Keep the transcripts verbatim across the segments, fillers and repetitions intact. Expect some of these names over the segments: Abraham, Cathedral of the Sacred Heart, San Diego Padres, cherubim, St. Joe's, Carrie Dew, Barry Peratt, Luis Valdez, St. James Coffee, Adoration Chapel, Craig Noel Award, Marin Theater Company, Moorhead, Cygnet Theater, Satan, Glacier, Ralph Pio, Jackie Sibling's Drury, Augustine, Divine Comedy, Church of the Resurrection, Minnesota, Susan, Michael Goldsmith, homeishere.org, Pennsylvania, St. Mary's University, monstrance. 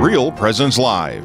Real Presence Live.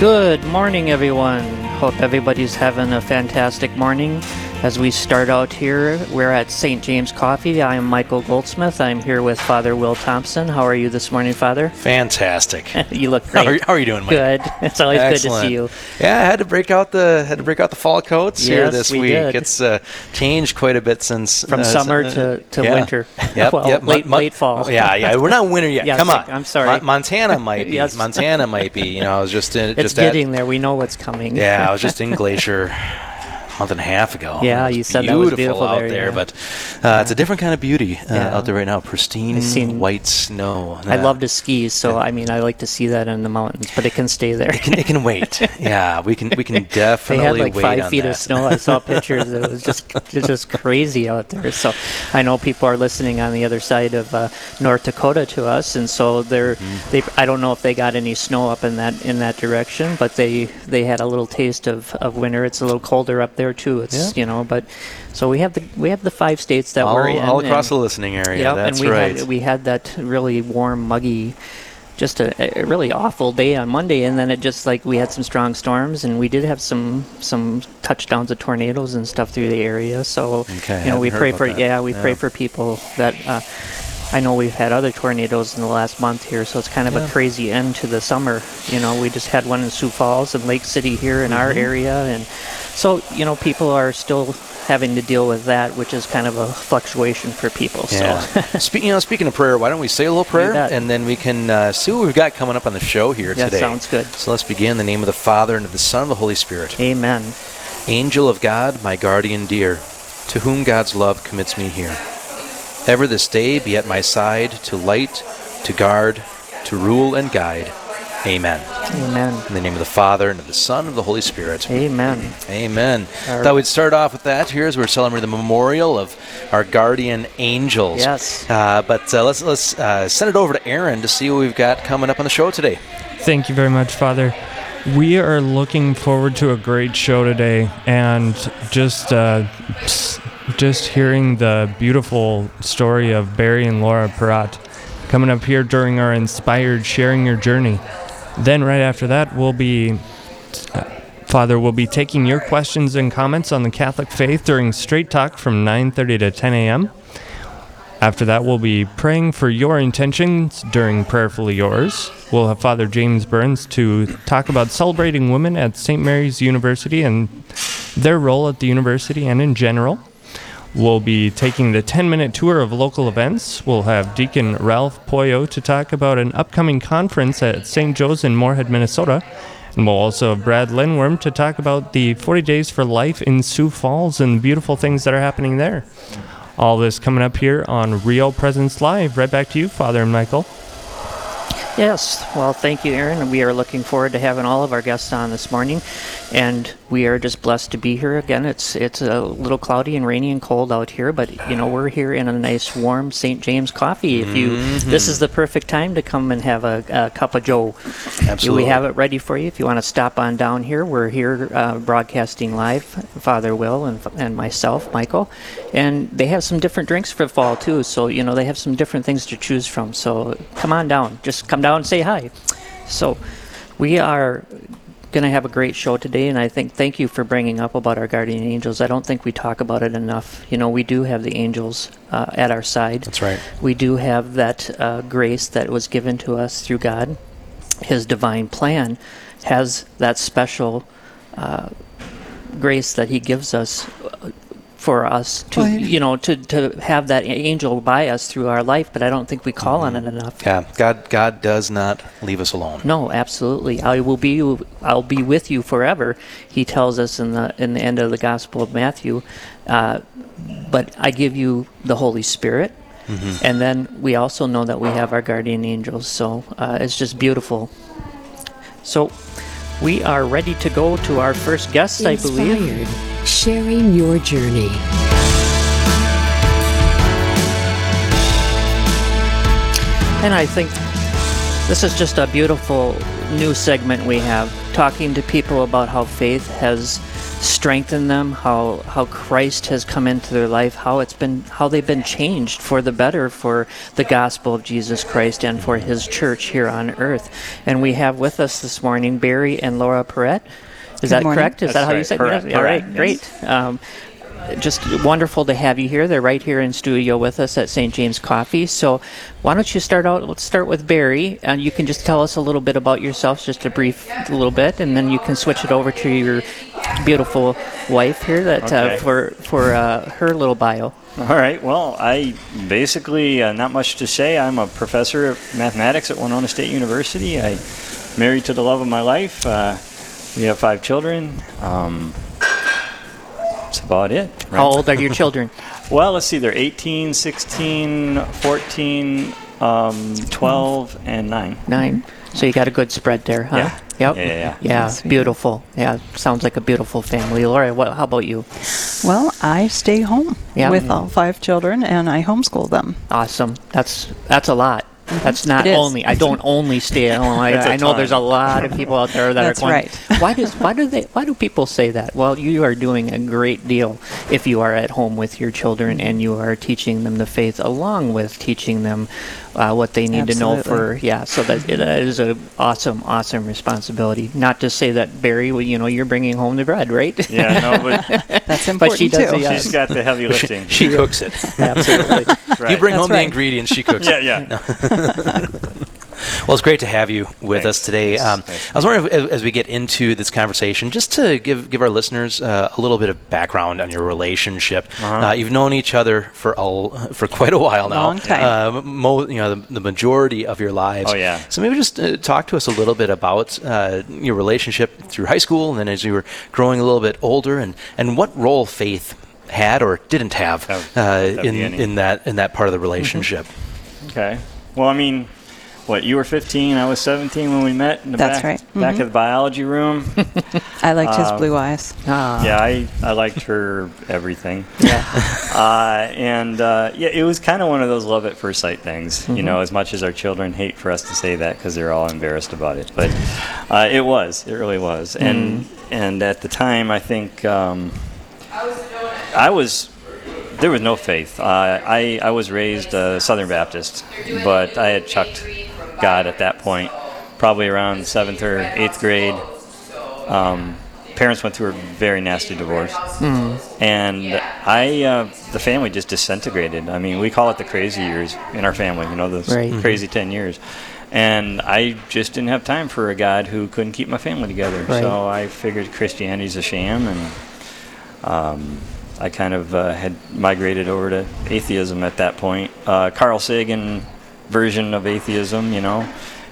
Good morning, everyone. Hope everybody's having a fantastic morning. As we start out here, we're at Saint James Coffee. I am Michael Goldsmith. I'm here with Father Will Thompson. How are you this morning, Father? Fantastic. You look great. How are, how are you doing, Mike? Good. It's always Excellent. Good to see you. Yeah, I had to break out the had to break out the fall coats yes, here this we week. Did. It's uh, changed quite a bit since from uh, summer to, to yeah. winter. Yep, well, yep. late Mon- late fall. Yeah, yeah. We're not winter yet. Yeah, Come on. I'm sorry. Mon- Montana might be. yes. Montana might be. You know, I was just in. It's just getting at, there. We know what's coming. Yeah, I was just in Glacier. Month and a half ago. Yeah, you said that was beautiful out there, there yeah. but uh, yeah. it's a different kind of beauty uh, yeah. out there right now. Pristine white snow. Yeah. I love to ski, so yeah. I mean, I like to see that in the mountains, but it can stay there. It can, it can wait. yeah, we can we can definitely wait. They had like five feet that. of snow. I saw pictures. It was just it's just crazy out there. So I know people are listening on the other side of uh, North Dakota to us, and so they're mm. they. I don't know if they got any snow up in that in that direction, but they they had a little taste of, of winter. It's a little colder up there. There too, it's yeah. you know, but so we have the we have the five states that all, we're in, all across and, the listening area. Yeah, that's and we right. Had, we had that really warm, muggy, just a, a really awful day on Monday, and then it just like we had some strong storms, and we did have some some touchdowns of tornadoes and stuff through the area. So okay, you know, we pray for that. yeah, we yeah. pray for people that. Uh, I know we've had other tornadoes in the last month here, so it's kind of yeah. a crazy end to the summer. You know, we just had one in Sioux Falls and Lake City here in mm-hmm. our area, and so, you know, people are still having to deal with that, which is kind of a fluctuation for people. Yeah. So, Spe- you know, speaking of prayer, why don't we say a little prayer, and then we can uh, see what we've got coming up on the show here yeah, today. That sounds good. So let's begin in the name of the Father, and of the Son, and of the Holy Spirit. Amen. Angel of God, my guardian dear, to whom God's love commits me here. Ever this day be at my side, to light, to guard, to rule and guide. Amen. Amen. In the name of the Father, and of the Son, and of the Holy Spirit. Amen. Amen. Our Thought we'd start off with that here as we're celebrating the memorial of our guardian angels. Yes. Uh, but uh, let's let's uh, send it over to Aaron to see what we've got coming up on the show today. Thank you very much, Father. We are looking forward to a great show today, and just... Uh, Just hearing the beautiful story of Barry and Laura Peratt coming up here during our Inspired Sharing Your Journey. Then right after that, we'll be, uh, Father, we'll be taking your questions and comments on the Catholic faith during Straight Talk from nine thirty to ten a.m. After that, we'll be praying for your intentions during Prayerfully Yours. We'll have Father James Burns to talk about celebrating women at Saint Mary's University and their role at the university and in general. We'll be taking the ten-minute tour of local events. We'll have Deacon Ralph Pio to talk about an upcoming conference at Saint Joe's in Moorhead, Minnesota. And we'll also have Brad Lindworm to talk about the forty days for Life in Sioux Falls and the beautiful things that are happening there. All this coming up here on Real Presence Live. Right back to you, Father and Michael. Yes. Well, thank you, Aaron. We are looking forward to having all of our guests on this morning, and we are just blessed to be here again. It's it's a little cloudy and rainy and cold out here, but you know we're here in a nice warm Saint James Coffee. If you, mm-hmm. this is the perfect time to come and have a, a cup of Joe. Absolutely. We have it ready for you. If you want to stop on down here, we're here uh, broadcasting live. Father Will and and myself, Michael, and they have some different drinks for fall too. So you know they have some different things to choose from. So come on down. Just come down and say hi. So we are going to have a great show today, and I think thank you for bringing up about our guardian angels. I don't think we talk about it enough. You know, we do have the angels uh, at our side. That's right. We do have that uh, grace that was given to us through God. His divine plan has that special uh, grace that he gives us for us to, you know, to, to have that angel by us through our life, but I don't think we call mm-hmm. on it enough. Yeah, God God does not leave us alone. No, absolutely. I will be I'll be with you forever. He tells us in the in the end of the Gospel of Matthew, uh, but I give you the Holy Spirit, Mm-hmm. And then we also know that we have our guardian angels, so uh, it's just beautiful. So we are ready to go to our first guest, Inspired, I believe. Sharing your journey. And I think this is just a beautiful new segment we have, talking to people about how faith has strengthened them, how how Christ has come into their life, how it's been, how they've been changed for the better for the gospel of Jesus Christ and for His church here on earth. And we have with us this morning Barry and Laura Peratt. Is Good that morning. correct? Is That's that how right. you said correct. it? All right, yes. great. Um, Just wonderful to have you here. They're right here in studio with us at Saint James Coffee. So why don't you start out, let's start with Barry, and you can just tell us a little bit about yourself, just a brief little bit, and then you can switch it over to your beautiful wife here that okay. uh, for, for uh, her little bio. All right. Well, I basically, uh, not much to say. I'm a professor of mathematics at Winona State University. I'm married to the love of my life. Uh, we have five children. Um That's about it. Right? How old are your children? Well, let's see. They're eighteen, sixteen, fourteen, um, twelve, and nine. Nine. So you got a good spread there, huh? Yeah. Yep. Yeah, yeah, yeah. yeah That's beautiful. Sweet. Yeah, sounds like a beautiful family. Laura, what, how about you? Well, I stay home yep. with all five children, and I homeschool them. Awesome. That's that's a lot. That's not only. I don't only stay at home. I, I know time. there's a lot of people out there that That's are going. Right. why does why do they why do people say that? Well, you are doing a great deal if you are at home with your children and you are teaching them the faith along with teaching them uh, what they need Absolutely. to know for yeah. So that it is an awesome awesome responsibility. Not to say that Barry, well, you know, you're bringing home the bread, right? Yeah, no, but that's important but she does too. The, uh, She's got the heavy lifting. She, she cooks it. Absolutely. Right. You bring that's home right. the ingredients. She cooks. Yeah, yeah. It. No. Well, it's great to have you with Thanks. us today. Um, I was wondering, if, as we get into this conversation, just to give give our listeners uh, a little bit of background on your relationship. Uh-huh. Uh, you've known each other for a, for quite a while now. Long time. Uh, mo- you know, the, the majority of your lives. Oh, yeah. So maybe just uh, talk to us a little bit about uh, your relationship through high school and then as you were growing a little bit older and, and what role faith had or didn't have uh, in, in, that, in that part of the relationship. Mm-hmm. Okay. Well, I mean, what, you were fifteen, I was seventeen when we met in the That's back, right. mm-hmm. back of the biology room. I liked um, his blue eyes. Aww. Yeah, I, I liked her everything. Yeah. uh, and, uh, yeah, it was kind of one of those love at first sight things, mm-hmm. you know, as much as our children hate for us to say that because they're all embarrassed about it. But uh, it was. It really was. Mm-hmm. And and at the time, I think um, I was... There was no faith. Uh, I, I was raised uh, Southern Baptist, but I had chucked God at that point, probably around seventh or eighth grade. Um, parents went through a very nasty divorce, mm-hmm. and I uh, the family just disintegrated. I mean, we call it the crazy years in our family, you know, those right. crazy mm-hmm. ten years. And I just didn't have time for a God who couldn't keep my family together. Right. So I figured Christianity's a sham, and... Um, I kind of uh, had migrated over to atheism at that point. Uh, Carl Sagan version of atheism, you know,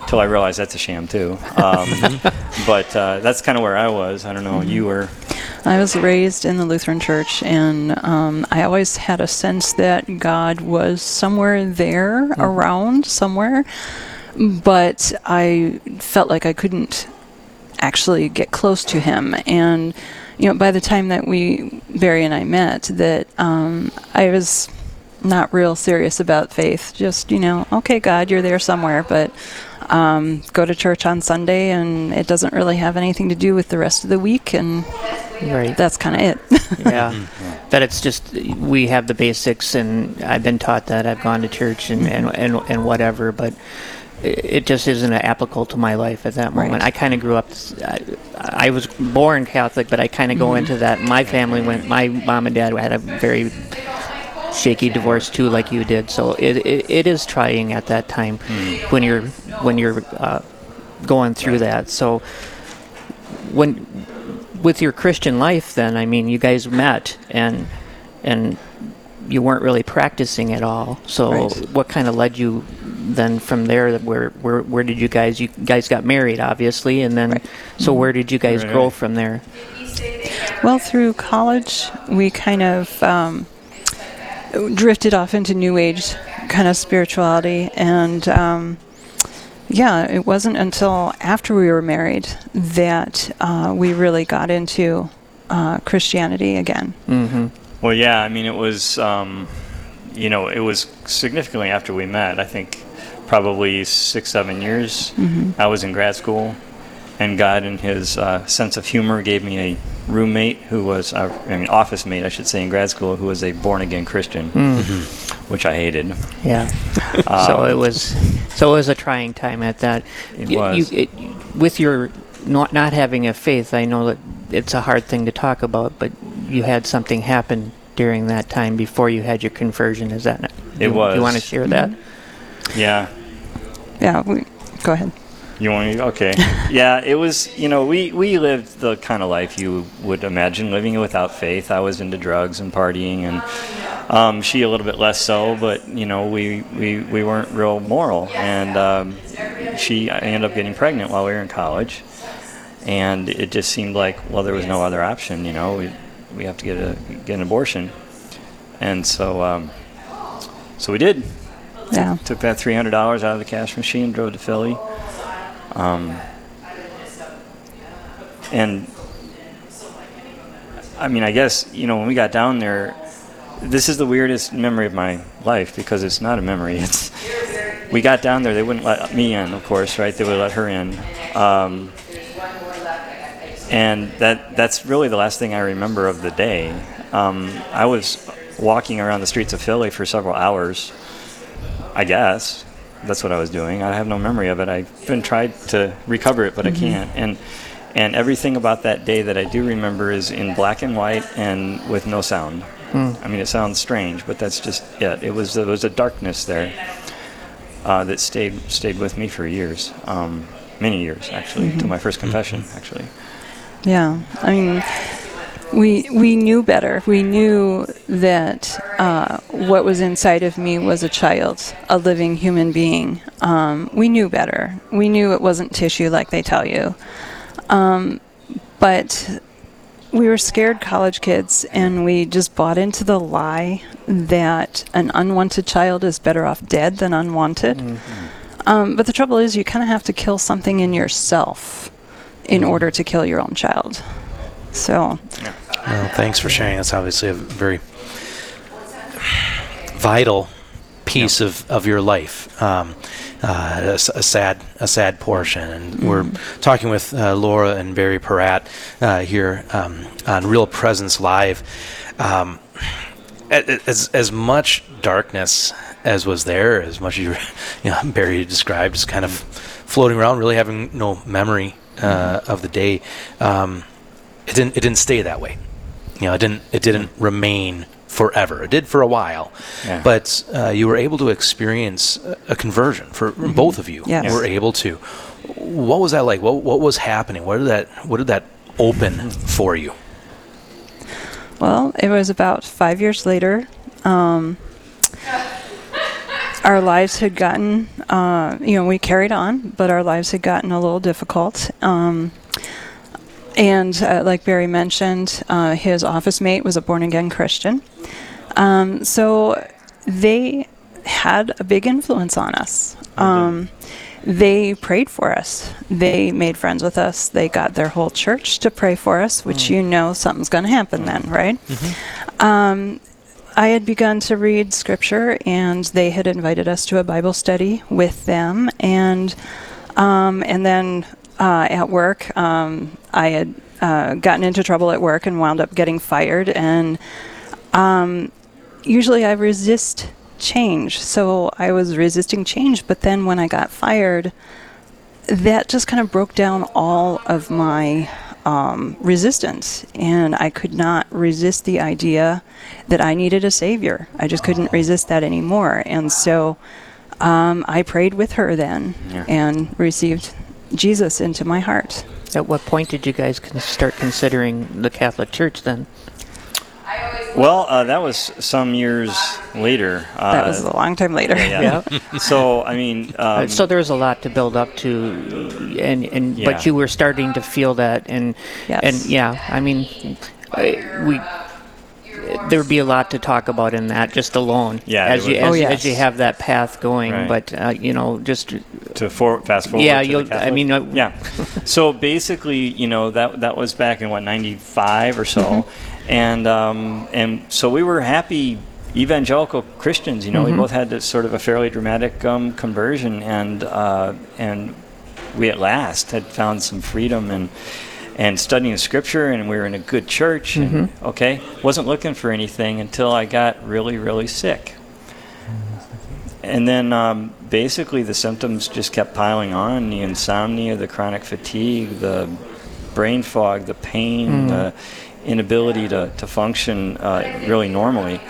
until I realized that's a sham too. Um, but uh, that's kind of where I was. I don't know, you were... I was raised in the Lutheran Church, and um, I always had a sense that God was somewhere there, mm-hmm. around somewhere, but I felt like I couldn't actually get close to Him. And you know, by the time that we, Barry and I met, that um, I was not real serious about faith. Just, you know, okay, God, you're there somewhere, but um, go to church on Sunday, and it doesn't really have anything to do with the rest of the week, and right. that's kind of it. Yeah, that it's just, we have the basics, and I've been taught that. I've gone to church and, and, and, and whatever, but... it just isn't applicable to my life at that moment. Right. I kind of grew up, I, I was born Catholic, but I kind of go mm-hmm. into that. My family went, my mom and dad had a very shaky divorce too, like you did. So it it, it is trying at that time mm. when you're when you're uh, going through that. So when with your Christian life, then I mean, you guys met and and you weren't really practicing at all. So right. what kind of led you? Then from there, where where where did you guys you guys got married, obviously, and then right. so where did you guys right. grow from there? Well, through college, we kind of um, drifted off into New Age kind of spirituality, and um, yeah, it wasn't until after we were married that uh, we really got into uh, Christianity again. Mm-hmm. Well, yeah, I mean, it was, um, you know, it was significantly after we met. I think probably six, seven years. Mm-hmm. I was in grad school, and God, in his uh, sense of humor, gave me a roommate who was, uh, I mean, office mate, I should say, in grad school, who was a born-again Christian, mm-hmm. which I hated. Yeah. um, so it was, so it was a trying time at that. It you, was. You, it, with your not not having a faith, I know that it's a hard thing to talk about, but you had something happen during that time before you had your conversion. Is that not, it you, was? You want to share that? Yeah. Yeah. We, go ahead. You want me? Okay. Yeah, it was, you know, we, we lived the kind of life you would imagine living without faith. I was into drugs and partying, and um, she a little bit less so, but, you know, we, we, we weren't real moral. And um, she I ended up getting pregnant while we were in college, and it just seemed like, well, there was no other option, you know. We we have to get, a, get an abortion. And so, um, so we did. Yeah. Took that three hundred dollars out of the cash machine, drove to Philly. Um, and I mean, I guess, you know, when we got down there, this is the weirdest memory of my life, because it's not a memory. It's we got down there. They wouldn't let me in, of course, right? They would let her in. Um, and that that's really the last thing I remember of the day. Um, I was walking around the streets of Philly for several hours, I guess. That's what I was doing. I have no memory of it. I've been tried to recover it, but mm-hmm. I can't. And and everything about that day that I do remember is in black and white and with no sound. Mm. I mean, it sounds strange, but that's just it. It was, it was a darkness there uh, that stayed stayed with me for years, um, many years actually, mm-hmm. to my first confession actually. Yeah, I mean. We we knew better. We knew that uh, what was inside of me was a child, a living human being. Um, we knew better. We knew it wasn't tissue like they tell you. Um, but we were scared college kids, and we just bought into the lie that an unwanted child is better off dead than unwanted. Mm-hmm. Um, but the trouble is, you kind of have to kill something in yourself in order to kill your own child. So, well, thanks for sharing. That's obviously a very vital piece yeah. of, of your life. Um, uh, a, a sad, a sad portion. And mm-hmm. we're talking with uh, Laura and Barry Peratt uh, here um, on Real Presence Live. Um, as as much darkness as was there, as much as you, you know, Barry described, just kind of floating around, really having no memory uh, of the day. Um, It didn't. It didn't stay that way, you know. It didn't. It didn't remain forever. It did for a while, yeah. but uh, you were able to experience a conversion. For mm-hmm. both of you, yes. were able to. What was that like? What What was happening? What did that What did that open for you? Well, it was about five years later. Um, our lives had gotten. Uh, you know, we carried on, but our lives had gotten a little difficult. Um, And uh, like Barry mentioned, uh, his office mate was a born-again Christian. Um, so they had a big influence on us. Um, they prayed for us. They made friends with us. They got their whole church to pray for us, which mm. you know something's going to happen then, right? Mm-hmm. Um, I had begun to read scripture, and they had invited us to a Bible study with them. And um, and then... Uh, at work, um, I had uh, gotten into trouble at work and wound up getting fired. And um, usually I resist change, so I was resisting change. But then when I got fired, that just kind of broke down all of my um, resistance. And I could not resist the idea that I needed a savior. I just couldn't resist that anymore. And so um, I prayed with her then yeah. and received Jesus into my heart. At what point did you guys con- start considering the Catholic Church then? Well, uh, that was some years later. Uh, that was a long time later. Yeah. yeah. So, I mean... Um, so there was a lot to build up to, and, and yeah. but you were starting to feel that, and, yes. and yeah, I mean, I, we... there would be a lot to talk about in that just alone. Yeah, as you as, oh, yes. as you have that path going, right. but uh, you know, just to for, fast forward. Yeah, to you'll. I mean, uh, yeah. So basically, you know, that that was back in what ninety-five or so, mm-hmm. and um, and so we were happy evangelical Christians. You know, mm-hmm. we both had this sort of a fairly dramatic um, conversion, and uh, and we at last had found some freedom and. And studying scripture, and we were in a good church. And, mm-hmm. okay, wasn't looking for anything until I got really, really sick. And then um, basically the symptoms just kept piling on: the insomnia, the chronic fatigue, the brain fog, the pain, mm-hmm. the inability to to function uh, really normally.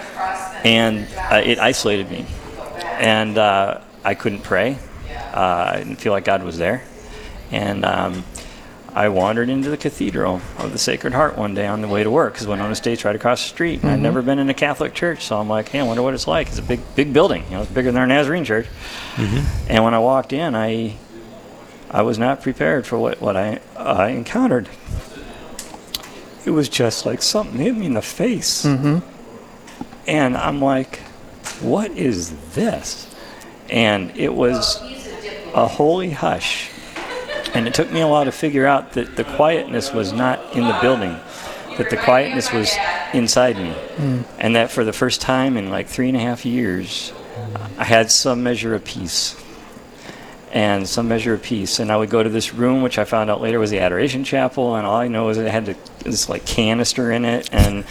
And uh, it isolated me, and uh, I couldn't pray. Uh, I didn't feel like God was there, and. Um, I wandered into the Cathedral of the Sacred Heart one day on the way to work because Winona State's right across the street. And mm-hmm. I'd never been in a Catholic church, so I'm like, hey, I wonder what it's like. It's a big, big building. You know, it's bigger than our Nazarene Church. Mm-hmm. And when I walked in, I, I was not prepared for what what I I encountered. It was just like something hit me in the face, mm-hmm. and I'm like, what is this? And it was a holy hush. And it took me a while to figure out that the quietness was not in the building, that the quietness was inside me. Mm. And that for the first time in like three and a half years, I had some measure of peace. And some measure of peace. And I would go to this room, which I found out later was the Adoration Chapel, and all I know is it had this like canister in it, and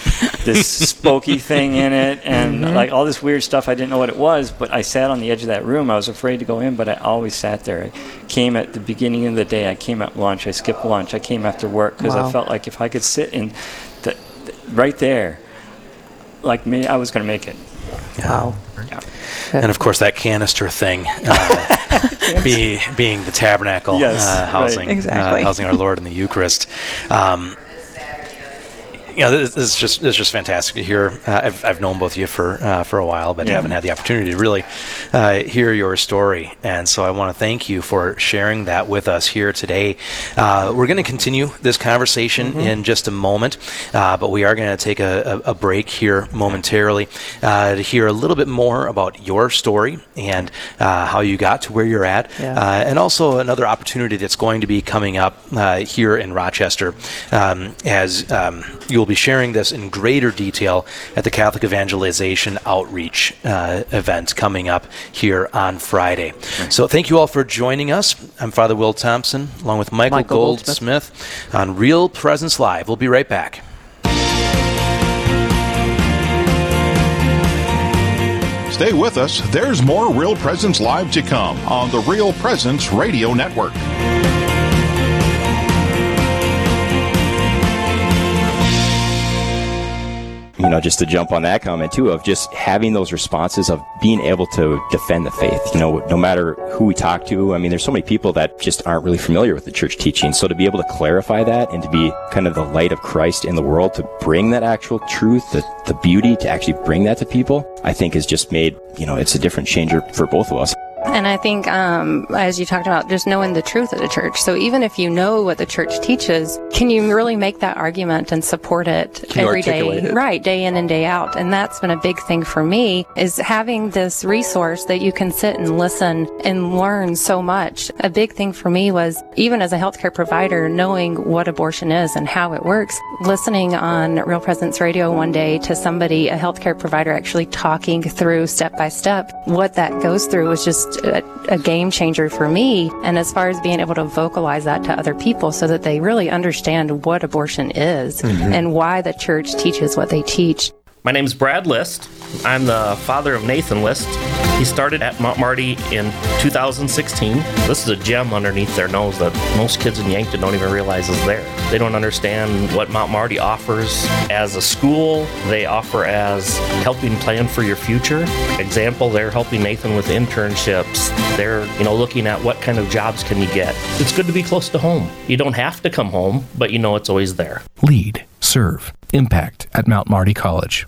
this spooky thing in it, and mm-hmm. like all this weird stuff. I didn't know what it was, but I sat on the edge of that room. I was afraid to go in, but I always sat there. I came at the beginning of the day. I came at lunch. I skipped lunch. I came after work because wow. I felt like if I could sit in the, the, right there, like me, I was going to make it. Wow. Yeah. And of course that canister thing uh, be, being the tabernacle yes, uh, housing right. exactly. uh, housing our Lord in the Eucharist. Um, you know, this, this is just this is just fantastic to hear. Uh, I've I've known both of you for uh, for a while, but yeah. haven't had the opportunity to really uh, hear your story. And so I want to thank you for sharing that with us here today. Uh, we're going to continue this conversation mm-hmm. in just a moment, uh, but we are going to take a, a, a break here momentarily uh, to hear a little bit more about your story and uh, how you got to where you're at, yeah. uh, and also another opportunity that's going to be coming up uh, here in Rochester um, as um, you'll be sharing this in greater detail at the Catholic Evangelization Outreach uh, event coming up here on Friday. Right. So thank you all for joining us. I'm Father Will Thompson, along with Michael, Michael Goldsmith, Goldsmith on Real Presence Live. We'll be right back. Stay with us. There's more Real Presence Live to come on the Real Presence Radio Network. You know, just to jump on that comment, too, of just having those responses of being able to defend the faith, you know, no matter who we talk to. I mean, there's so many people that just aren't really familiar with the church teaching. So to be able to clarify that and to be kind of the light of Christ in the world, to bring that actual truth, the, the beauty, to actually bring that to people, I think has just made, you know, it's a different changer for both of us. And I think, um, as you talked about, just knowing the truth of the church. So even if you know what the church teaches, can you really make that argument and support it can every day? It? Right, day in and day out. And that's been a big thing for me, is having this resource that you can sit and listen and learn so much. A big thing for me was, even as a healthcare provider, knowing what abortion is and how it works. Listening on Real Presence Radio one day to somebody, a healthcare provider, actually talking through step by step what that goes through was just A, a game changer for me, and as far as being able to vocalize that to other people so that they really understand what abortion is mm-hmm. and why the church teaches what they teach. My name's Brad List. I'm the father of Nathan List. He started at Mount Marty in two thousand sixteen. This is a gem underneath their nose that most kids in Yankton don't even realize is there. They don't understand what Mount Marty offers as a school. They offer as helping plan for your future. Example, they're helping Nathan with internships. They're, you know, looking at what kind of jobs can you get. It's good to be close to home. You don't have to come home, but you know it's always there. Lead. Serve. Impact at Mount Marty College.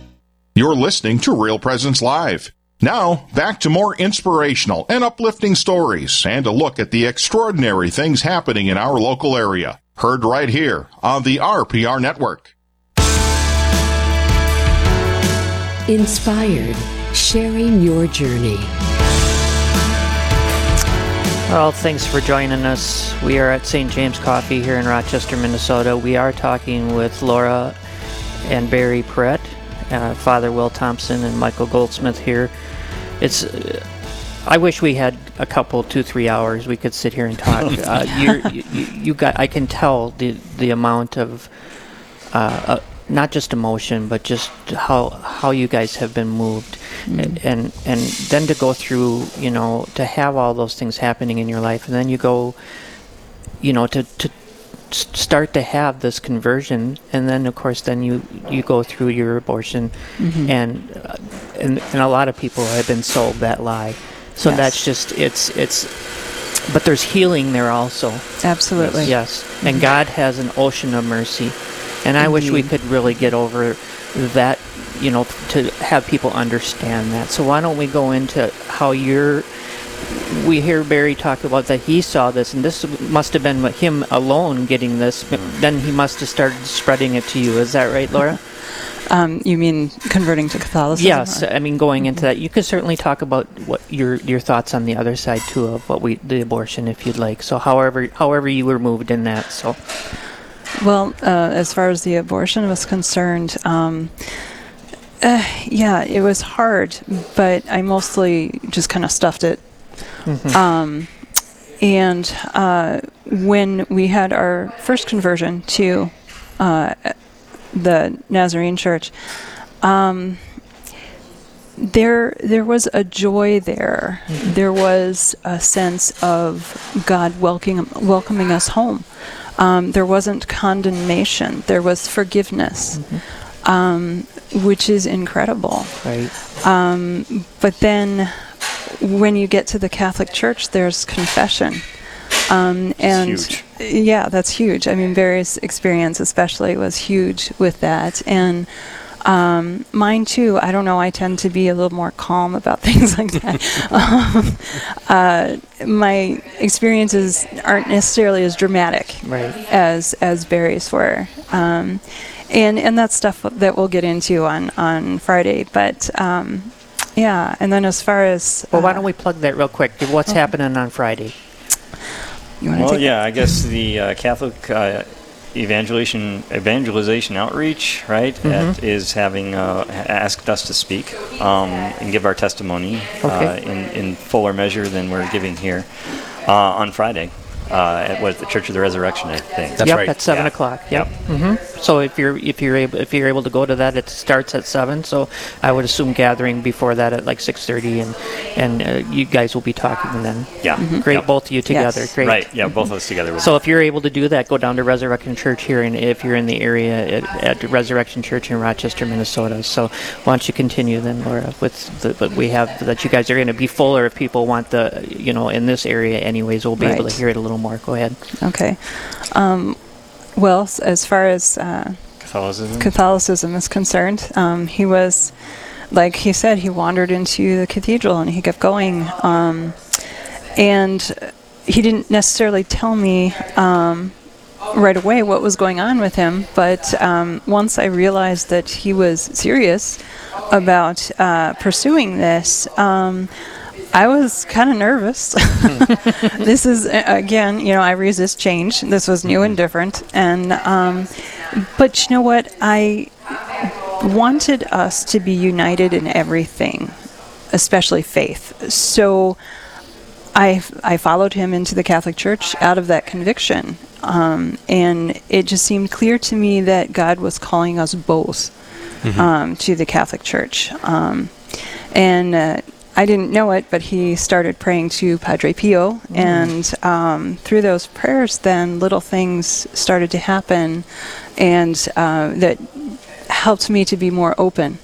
You're listening to Real Presence Live. Now, back to more inspirational and uplifting stories and a look at the extraordinary things happening in our local area. Heard right here on the R P R Network. Inspired, sharing your journey. Well, thanks for joining us. We are at Saint James Coffee here in Rochester, Minnesota. We are talking with Laura and Barry Peratt. Uh, Father Will Thompson and Michael Goldsmith here. It's. Uh, I wish we had a couple, two, three hours. We could sit here and talk. Uh, you're, you, you got. I can tell the the amount of, uh, uh, not just emotion, but just how how you guys have been moved, mm-hmm. and, and and then to go through, you know, to have all those things happening in your life, and then you go, you know, to to. start to have this conversion, and then of course then you you go through your abortion, mm-hmm. and, uh, and and a lot of people have been sold that lie, so yes. that's just it's it's but there's healing there also, absolutely, yes, mm-hmm. and God has an ocean of mercy, and I mm-hmm. wish we could really get over that, you know, to have people understand that. So why don't we go into how you're we hear Barry talk about that he saw this, and this must have been him alone getting this. Then he must have started spreading it to you. Is that right, Laura? Um, you mean converting to Catholicism? Yes, or? I mean going into that. You could certainly talk about what your your thoughts on the other side too of what we the abortion, if you'd like. So, however, however you were moved in that. So, well, uh, as far as the abortion was concerned. Um, uh, yeah, it was hard, but I mostly just kind of stuffed it. Mm-hmm. Um, and uh, when we had our first conversion to uh, the Nazarene Church, um, there there was a joy there. Mm-hmm. There was a sense of God welcoming welcoming us home. Um, there wasn't condemnation. There was forgiveness. Mm-hmm. Um, which is incredible. Right. Um, but then. When you get to the Catholic Church, there's confession. Um, and that's huge. Yeah, that's huge. I mean, Barry's experience especially was huge with that. And um, mine too, I don't know, I tend to be a little more calm about things like that. um, uh, my experiences aren't necessarily as dramatic right. as as Barry's were. Um, and, and that's stuff that we'll get into on, on Friday. But... Um, Yeah, and then as far as... Well, uh, why don't we plug that real quick? What's okay. happening on Friday? You want to well, take yeah, it? I guess the uh, Catholic uh, Evangelization Evangelization Outreach, right, mm-hmm. at, is having uh, asked us to speak um, and give our testimony okay. uh, in, in fuller measure than we're giving here uh, on Friday. Uh, at what the Church of the Resurrection, I think. That's yep, right. At seven yeah. o'clock. Yep. yep. Mm-hmm. So if you're if you're able if you're able to go to that, it starts at seven. So I would assume gathering before that at like six thirty, and and uh, you guys will be talking then. Yeah. Mm-hmm. Great. Yep. Both of you together. Yes. Great. Right. Yeah. Both of us together. So if you're able to do that, go down to Resurrection Church here, and if you're in the area at, at Resurrection Church in Rochester, Minnesota. So why don't you continue then, Laura, with the, what we have that you guys are going to be fuller if people want the you know in this area anyways. We'll be right. able to hear it a little. More. Go ahead. Okay. Um, well, as far as uh, Catholicism. Catholicism is concerned, um, he was, like he said, he wandered into the cathedral and he kept going. Um, and he didn't necessarily tell me um, right away what was going on with him, but um, once I realized that he was serious about uh, pursuing this, um, I was kind of nervous. This is, again, you know, I resist change. This was new and different. And, um, but you know what? I wanted us to be united in everything, especially faith. So I, I followed him into the Catholic Church out of that conviction. Um, and it just seemed clear to me that God was calling us both mm-hmm. um, to the Catholic Church. Um, and, uh, I didn't know it, but he started praying to Padre Pio, mm-hmm. and um, through those prayers, then little things started to happen, and uh, that helped me to be more open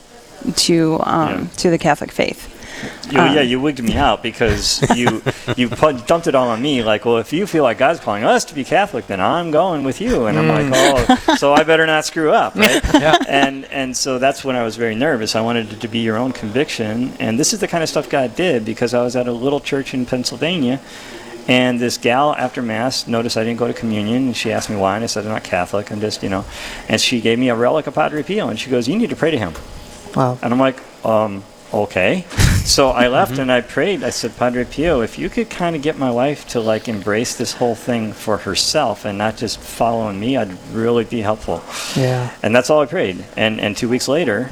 to um, yeah. to the Catholic faith. You, um, yeah, you wigged me out because you you put, dumped it all on me. Like, well, if you feel like God's calling us to be Catholic, then I'm going with you. And mm. I'm like, oh, so I better not screw up, right? yeah. And and so that's when I was very nervous. I wanted it to be your own conviction. And this is the kind of stuff God did, because I was at a little church in Pennsylvania, and this gal after Mass noticed I didn't go to communion, and she asked me why, and I said, I'm not Catholic. I'm just, you know. And she gave me a relic of Padre Pio, and she goes, you need to pray to him. Wow. And I'm like, um... okay. So I left mm-hmm. and I prayed. I said, Padre Pio, if you could kind of get my wife to like embrace this whole thing for herself and not just following me, I'd really be helpful. Yeah. And that's all I prayed. And and two weeks later,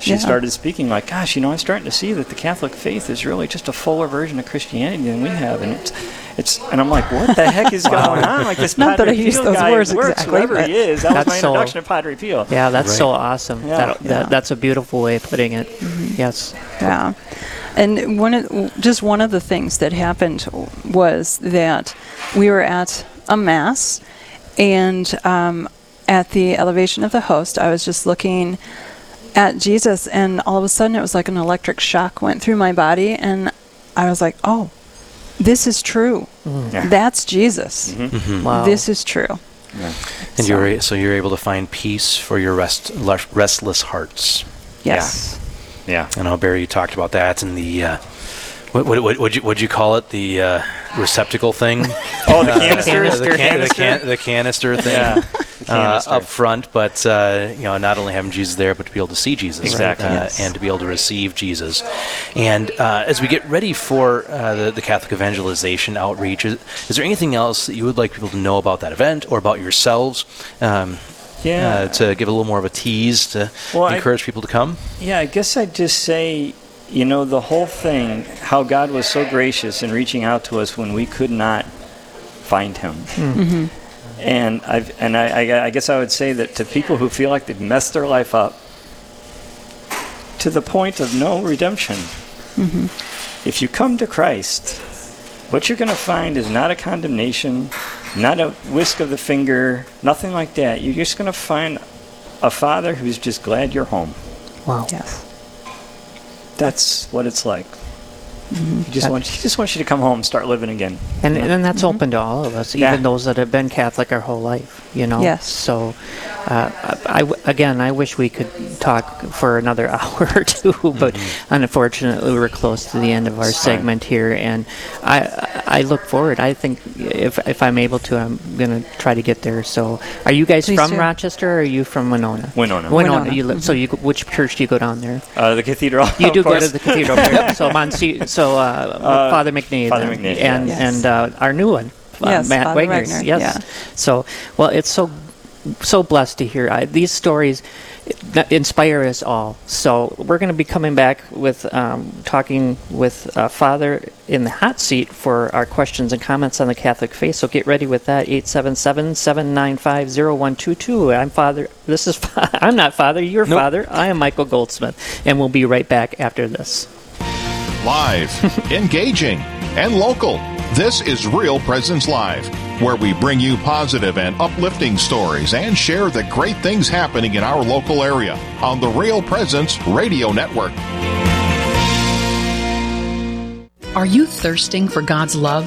she yeah. started speaking like, gosh, you know, I'm starting to see that the Catholic faith is really just a fuller version of Christianity than we have. And it's, it's and I'm like, what the heck is going on? Like this Not Padre that I used Pio those guy words works, exactly, whoever he is. That was my introduction so, to Padre Pio. Yeah, that's right. so awesome. Yeah. That, yeah. That, that's a beautiful way of putting it. Mm-hmm. Yes. Yeah. And one of, just one of the things that happened was that we were at a Mass, and um, at the elevation of the host, I was just looking at Jesus, and all of a sudden it was like an electric shock went through my body, and I was like, oh, this is true. Mm. Yeah. That's Jesus. Mm-hmm. Mm-hmm. Wow. This is true. Yeah. And so. you're so you're able to find peace for your rest, restless hearts. Yes. Yeah. yeah. I know, Barry, you talked about that in the uh, what what what would you would you call it, the uh, receptacle thing? oh, the canister, uh, the, can, the, can, the canister thing. Yeah. Uh, up front, but uh, you know, not only having Jesus there, but to be able to see Jesus, exactly, uh, yes. and to be able to receive Jesus. And uh, as we get ready for uh, the, the Catholic Evangelization Outreach, is, is there anything else that you would like people to know about that event or about yourselves? Um, yeah, uh, to give a little more of a tease to well, encourage I, people to come. Yeah, I guess I'd just say, you know, the whole thing, how God was so gracious in reaching out to us when we could not find Him. Mm-hmm. And I've and I, I guess I would say that to people who feel like they've messed their life up to the point of no redemption, mm-hmm. if you come to Christ, what you're going to find is not a condemnation, not a whisk of the finger, nothing like that. You're just going to find a Father who's just glad you're home. Wow. Yes. That's what it's like. Mm-hmm. He just, wants, he just wants you to come home and start living again. And you know? and that's mm-hmm. open to all of us, even yeah. those that have been Catholic our whole life, you know. Yes. So, uh, I, I, again, I wish we could talk for another hour or two, but mm-hmm. unfortunately we're close to the end of our Sorry. segment here. And I I look forward. I think if if I'm able to, I'm going to try to get there. So, are you guys Please from sir. Rochester or are you from Winona? Winona. Winona. Winona. You live, mm-hmm. So, you, which church do you go down there? Uh, the cathedral. You do course. go to the cathedral. So, Monsignor... So, uh, uh, Father McNeid, Father and, McNeid, and, yes. and uh, our new one, uh, yes, Matt Father Wagner. Wagner. Yes. Yeah. So, well, it's so so blessed to hear. I, these stories inspire us all. So, we're going to be coming back with um, talking with uh, Father in the hot seat for our questions and comments on the Catholic faith. So, get ready with that, eight seven seven, seven nine five, zero one two two. I'm Father, this is, I'm not Father, you're nope. Father. I am Michael Goldsmith, and we'll be right back after this. Live, engaging, and local. This is Real Presence Live, where we bring you positive and uplifting stories and share the great things happening in our local area on the Real Presence Radio Network. Are you thirsting for God's love?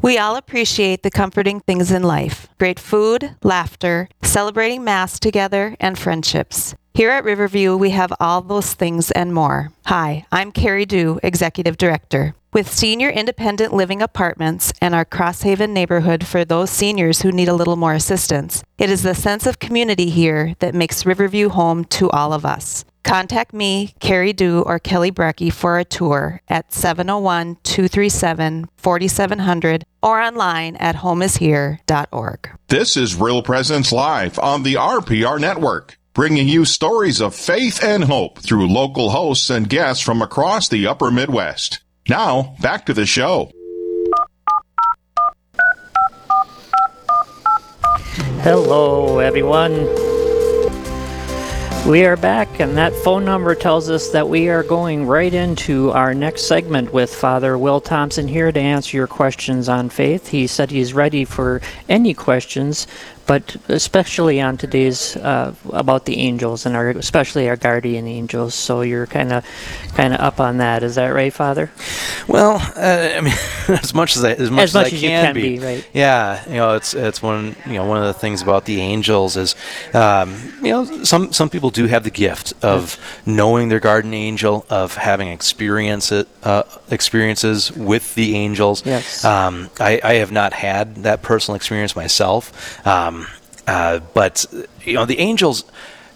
We all appreciate the comforting things in life. Great food, laughter, celebrating Mass together, and friendships. Here at Riverview, we have all those things and more. Hi, I'm Carrie Dew, Executive Director. With senior independent living apartments and our Crosshaven neighborhood for those seniors who need a little more assistance, it is the sense of community here that makes Riverview home to all of us. Contact me, Carrie Dew, or Kelly Brecky for a tour at seven oh one, two three seven, four seven zero zero or online at home is here dot org. This is Real Presence Live on the R P R Network, bringing you stories of faith and hope through local hosts and guests from across the upper Midwest. Now, back to the show. Hello, everyone. We are back, and that phone number tells us that we are going right into our next segment with Father Will Thompson here to answer your questions on faith. He said he's ready for any questions, but especially on today's uh, about the angels and our, especially our guardian angels. So you're kind of kind of up on that, is that right, Father? Well, uh, I mean, as much as I, as much as, as, much as, as I can, can be, be right? Yeah, you know, it's it's one you know one of the things about the angels is um, you know some some people do have the gift of knowing their guardian angel, of having experience it, uh, experiences with the angels. Yes. Um, I, I have not had that personal experience myself, um, uh, but you know the angels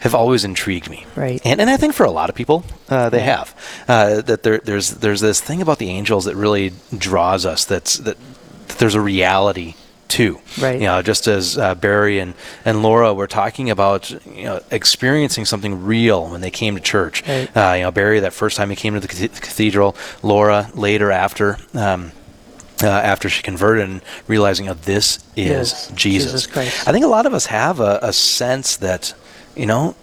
have always intrigued me, right? And and I think for a lot of people, uh, they have uh, that there there's there's this thing about the angels that really draws us. That's that, that there's a reality too. Right. You know, just as uh, Barry and, and Laura were talking about, you know, experiencing something real when they came to church. Right. Uh, you know, Barry, that first time he came to the cathedral, Laura later after, um, uh, after she converted and realizing, oh, this is yes, Jesus. Jesus Christ. I think a lot of us have a, a sense that, you know,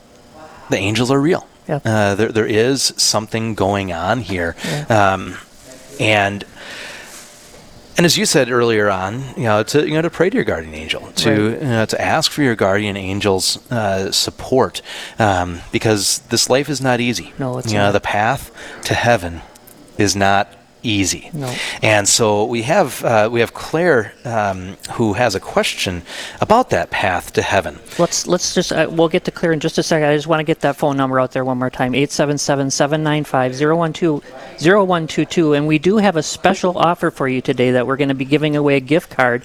the angels are real. Yep. Uh, there, there is something going on here. Yeah. Um, and... And as you said earlier on, you know, to you know to pray to your guardian angel, to right. you know, to ask for your guardian angel's uh, support, um, because this life is not easy. No, it's you not. know the path to heaven is not easy. No. And so we have uh, we have Claire um, who has a question about that path to heaven. Let's let's just uh, we'll get to Claire in just a second. I just want to get that phone number out there one more time: eight seven seven, seven nine five, zero one two two. And we do have a special offer for you today that we're going to be giving away a gift card.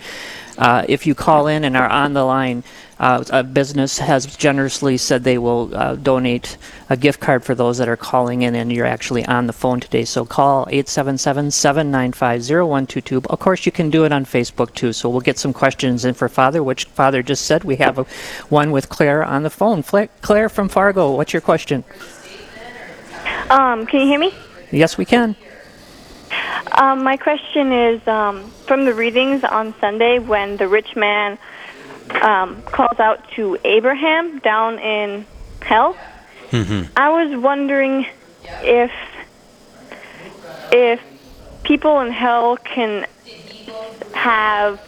Uh, if you call in and are on the line, uh, a business has generously said they will uh, donate a gift card for those that are calling in and you're actually on the phone today. So call eight seven seven, seven nine five, zero one two two. Of course, you can do it on Facebook, too. So we'll get some questions in for Father, which Father just said. We have a, one with Claire on the phone. Fla- Claire from Fargo, what's your question? Um, can you hear me? Yes, we can. Um, my question is, um, from the readings on Sunday when the rich man um, calls out to Abraham down in hell, mm-hmm. I was wondering if if people in hell can have,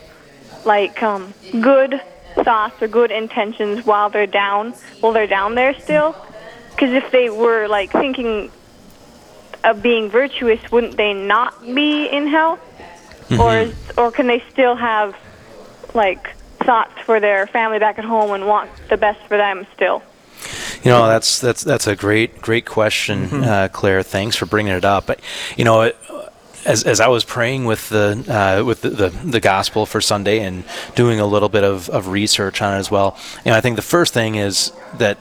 like, um, good thoughts or good intentions while they're down, while they're down there still, because if they were, like, thinking of being virtuous, wouldn't they not be in hell? Mm-hmm. Or is, or can they still have, like, thoughts for their family back at home and want the best for them still? You know, that's that's that's a great great question, mm-hmm. uh, Claire. Thanks for bringing it up. But, you know, it, as as I was praying with the uh, with the, the the gospel for Sunday and doing a little bit of, of research on it as well, you know, I think the first thing is that,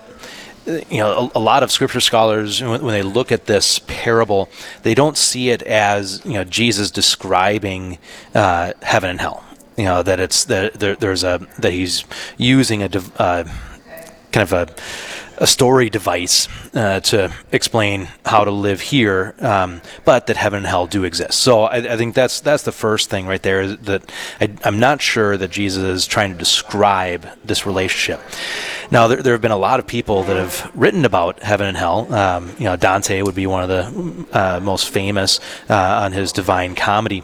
you know, a, a lot of scripture scholars, when, when they look at this parable, they don't see it as, you know, Jesus describing uh, heaven and hell. You know, that it's that there, there's a that he's using a uh, kind of a a story device uh, to explain how to live here, um, but that heaven and hell do exist. So I, I think that's that's the first thing right there, is that I, I'm not sure that Jesus is trying to describe this relationship. Now, there, there have been a lot of people that have written about heaven and hell. Um, you know, Dante would be one of the uh, most famous uh, on his Divine Comedy.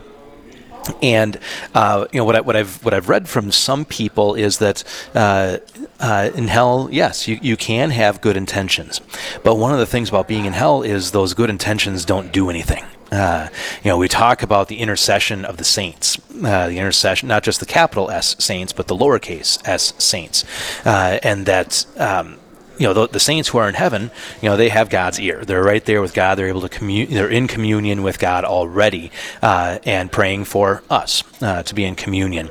And uh, you know what I, what I've what I've read from some people is that uh, uh, in hell, yes, you, you can have good intentions, but one of the things about being in hell is those good intentions don't do anything. Uh, you know, we talk about the intercession of the saints, uh, the intercession, not just the capital S saints, but the lowercase s saints, uh, and that. Um, You know, the, the saints who are in heaven, you know, they have God's ear. They're right there with God. They're able to commun- They're in communion with God already, uh, and praying for us uh, to be in communion.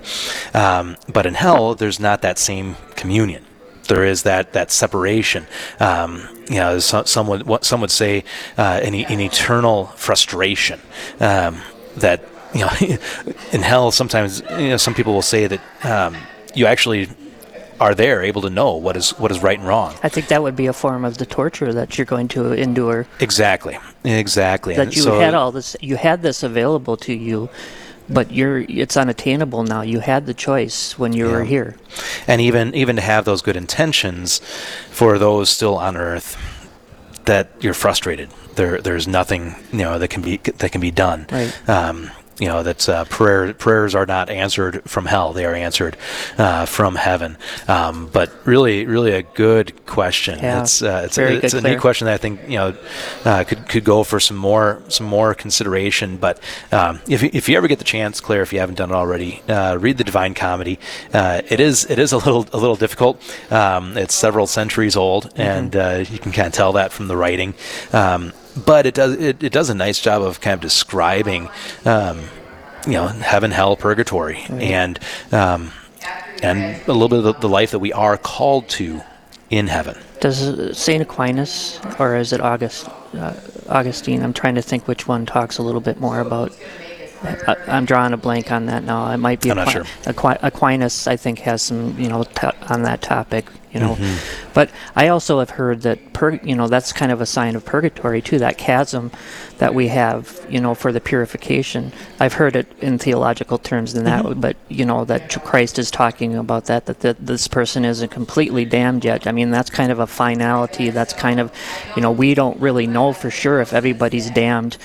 Um, but in hell, there's not that same communion. There is that that separation. Um, you know, some, some would some would say uh, an, an eternal frustration um, that you know in hell. Sometimes you know some people will say that um, you actually. Are there able to know what is what is right and wrong. I think that would be a form of the torture that you're going to endure. Exactly, exactly. That you so, had all this, you had this available to you, but you're it's unattainable now. You had the choice when you yeah. were here, and even even to have those good intentions for those still on earth, that you're frustrated. There there's nothing you know that can be that can be done. Right. Um, You know that uh, prayer prayers are not answered from hell; they are answered uh, from heaven. Um, but really, really a good question. Yeah, it's uh, it's, a, it's a neat question that I think you know uh, could could go for some more some more consideration. But um, if if you ever get the chance, Claire, if you haven't done it already, uh, read the Divine Comedy. Uh, it is it is a little a little difficult. Um, it's several centuries old, mm-hmm. and uh, you can kind of tell that from the writing. Um, But it does it, it does a nice job of kind of describing, um, you know, heaven, hell, purgatory, mm-hmm. and um, and a little bit of the, the life that we are called to in heaven. Does Saint Aquinas or is it August, uh, Augustine? I'm trying to think which one talks a little bit more about. I, I'm drawing a blank on that now. It might be I'm Aqu- sure. Aquinas. I think has some you know t- on that topic. You know, mm-hmm. But I also have heard that, pur- you know, that's kind of a sign of purgatory, too, that chasm that we have, you know, for the purification. I've heard it in theological terms than that, mm-hmm. but, you know, that Christ is talking about that, that, that this person isn't completely damned yet. I mean, that's kind of a finality. That's kind of, you know, we don't really know for sure if everybody's damned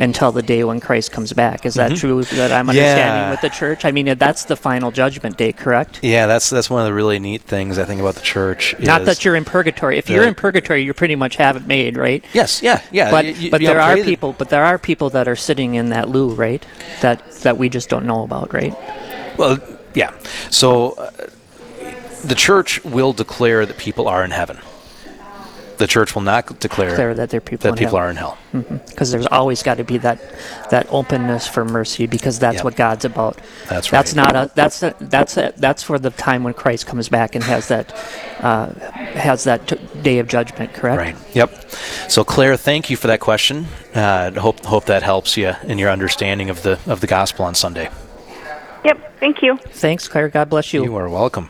until the day when Christ comes back. Is that mm-hmm. true that I'm understanding yeah. with the church? I mean, that's the final judgment day, correct? Yeah, that's that's one of the really neat things I think about the church. Not that you're in purgatory. If the, you're in purgatory, you pretty much have it made, right? Yes, yeah, yeah. But, you, but you there are people, that. but there are people that are sitting in that loo, right? That that we just don't know about, right? Well, yeah. So uh, the church will declare that people are in heaven. The church will not declare, declare that they're people that people hell. are in hell. Because mm-hmm. there's always got to be that that openness for mercy, because that's yep. what God's about. That's right. That's not a, that's a, that's a, that's for the time when Christ comes back and has that uh, has that t- day of judgment. Correct. Right. Yep. So Claire, thank you for that question. Uh, hope hope that helps you in your understanding of the of the gospel on Sunday. Yep. Thank you. Thanks, Claire. God bless you. You are welcome.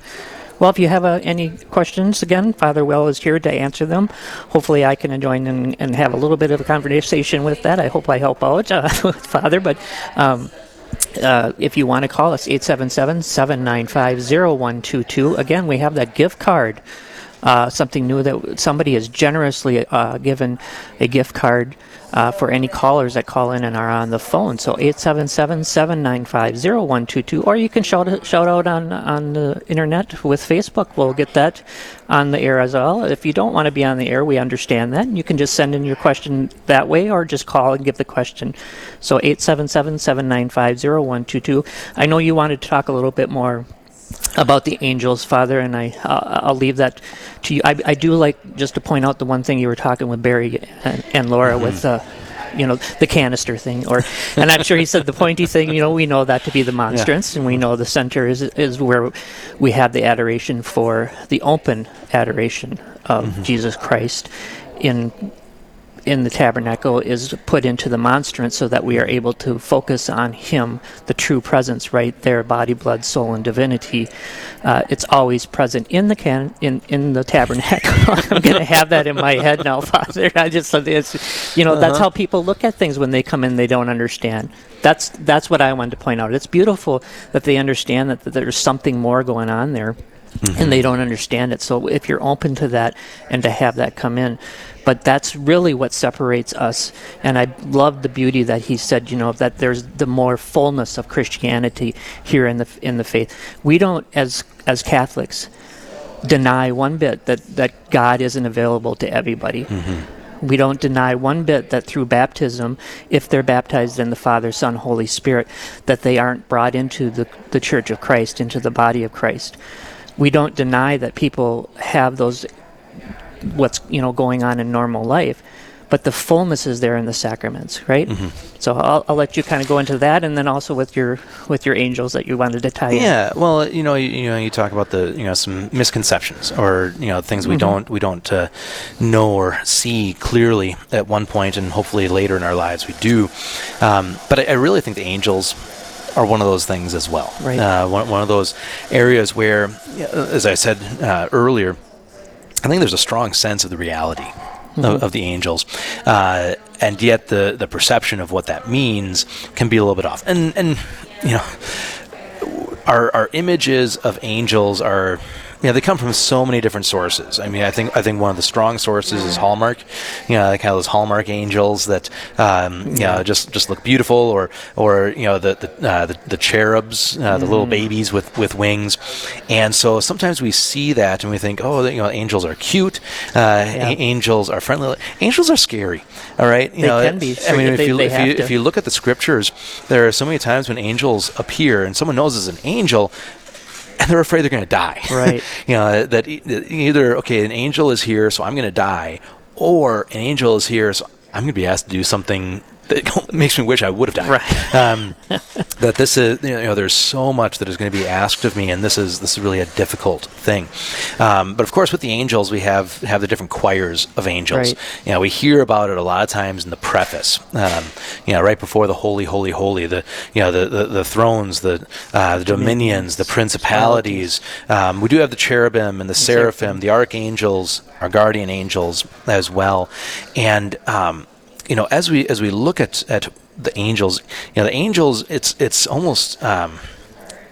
Well, if you have uh, any questions, again, Father Will is here to answer them. Hopefully I can join and, and have a little bit of a conversation with that. I hope I help out uh, with Father. But um, uh, if you want to call us, eight seven seven, seven nine five, zero one two two. Again, we have that gift card, uh, something new that somebody has generously uh, given a gift card uh, for any callers that call in and are on the phone. So eight seven seven, seven nine five, zero one two two, or you can shout shout out on, on the internet with Facebook. We'll get that on the air as well. If you don't want to be on the air, we understand that. You can just send in your question that way, or just call and give the question. So eight seven seven, seven nine five, zero one two two. I know you wanted to talk a little bit more about the angels, Father, and I, uh, I'll leave that to you. I, I do like just to point out the one thing you were talking with Barry and, and Laura mm-hmm. with, uh, you know, the canister thing, or, and I'm sure he said the pointy thing. You know, we know that to be the monstrance, yeah. and we know the center is is where we have the adoration for the open adoration of mm-hmm. Jesus Christ in. in the tabernacle is put into the monstrance so that we are able to focus on him, the true presence right there, body, blood, soul, and divinity. Uh, it's always present in the can in, in the tabernacle. I'm going to have that in my head now, Father. I just, it's, you know, uh-huh. That's how people look at things when they come in, they don't understand. That's that's what I wanted to point out. It's beautiful that they understand that, that there's something more going on there. Mm-hmm. And they don't understand it. So if you're open to that and to have that come in. But that's really what separates us. And I love the beauty that he said, you know, that there's the more fullness of Christianity here in the in the faith. We don't, as as Catholics, deny one bit that, that God isn't available to everybody. Mm-hmm. We don't deny one bit that through baptism, if they're baptized in the Father, Son, Holy Spirit, that they aren't brought into the, the Church of Christ, into the body of Christ. We don't deny that people have those, what's, you know, going on in normal life, but the fullness is there in the sacraments, right? Mm-hmm. So I'll, I'll let you kind of go into that, and then also with your with your angels that you wanted to tie in. Yeah, well, you know, you, you know, you talk about the, you know, some misconceptions or, you know, things we mm-hmm. don't we don't uh, know or see clearly at one point, and hopefully later in our lives we do. Um, but I, I really think the angels are one of those things as well. Right. Uh, one, one of those areas where, as I said uh, earlier, I think there's a strong sense of the reality mm-hmm. of, of the angels. Uh, and yet the, the perception of what that means can be a little bit off. And, and you know, our, our images of angels are... Yeah, they come from so many different sources. I mean, I think I think one of the strong sources is Hallmark. You know, like how those Hallmark angels that um, you know just, just look beautiful, or or you know the the uh, the, the cherubs, uh, the mm. little babies with, with wings. And so sometimes we see that and we think, oh, you know, angels are cute, uh, yeah. a- angels are friendly. Angels are scary. All right, you they know, can be. I mean, if they, you they if you to. if you look at the scriptures, there are so many times when angels appear and someone knows it's an angel. And they're afraid they're going to die. Right. You know, that e- either, okay, an angel is here, so I'm going to die, or an angel is here, so I'm going to be asked to do something that makes me wish I would have died. Right. Um, that this is, you know, there's so much that is going to be asked of me, and this is this is really a difficult thing. Um, but of course, with the angels, we have, have the different choirs of angels. Right. You know, we hear about it a lot of times in the preface. Um, you know, right before the holy, holy, holy, the you know the the, the thrones, the uh, the dominions, the principalities. Um, we do have the cherubim and the seraphim, the archangels, our guardian angels as well, and. Um, You know, as we as we look at, at the angels, you know, the angels, it's it's almost um,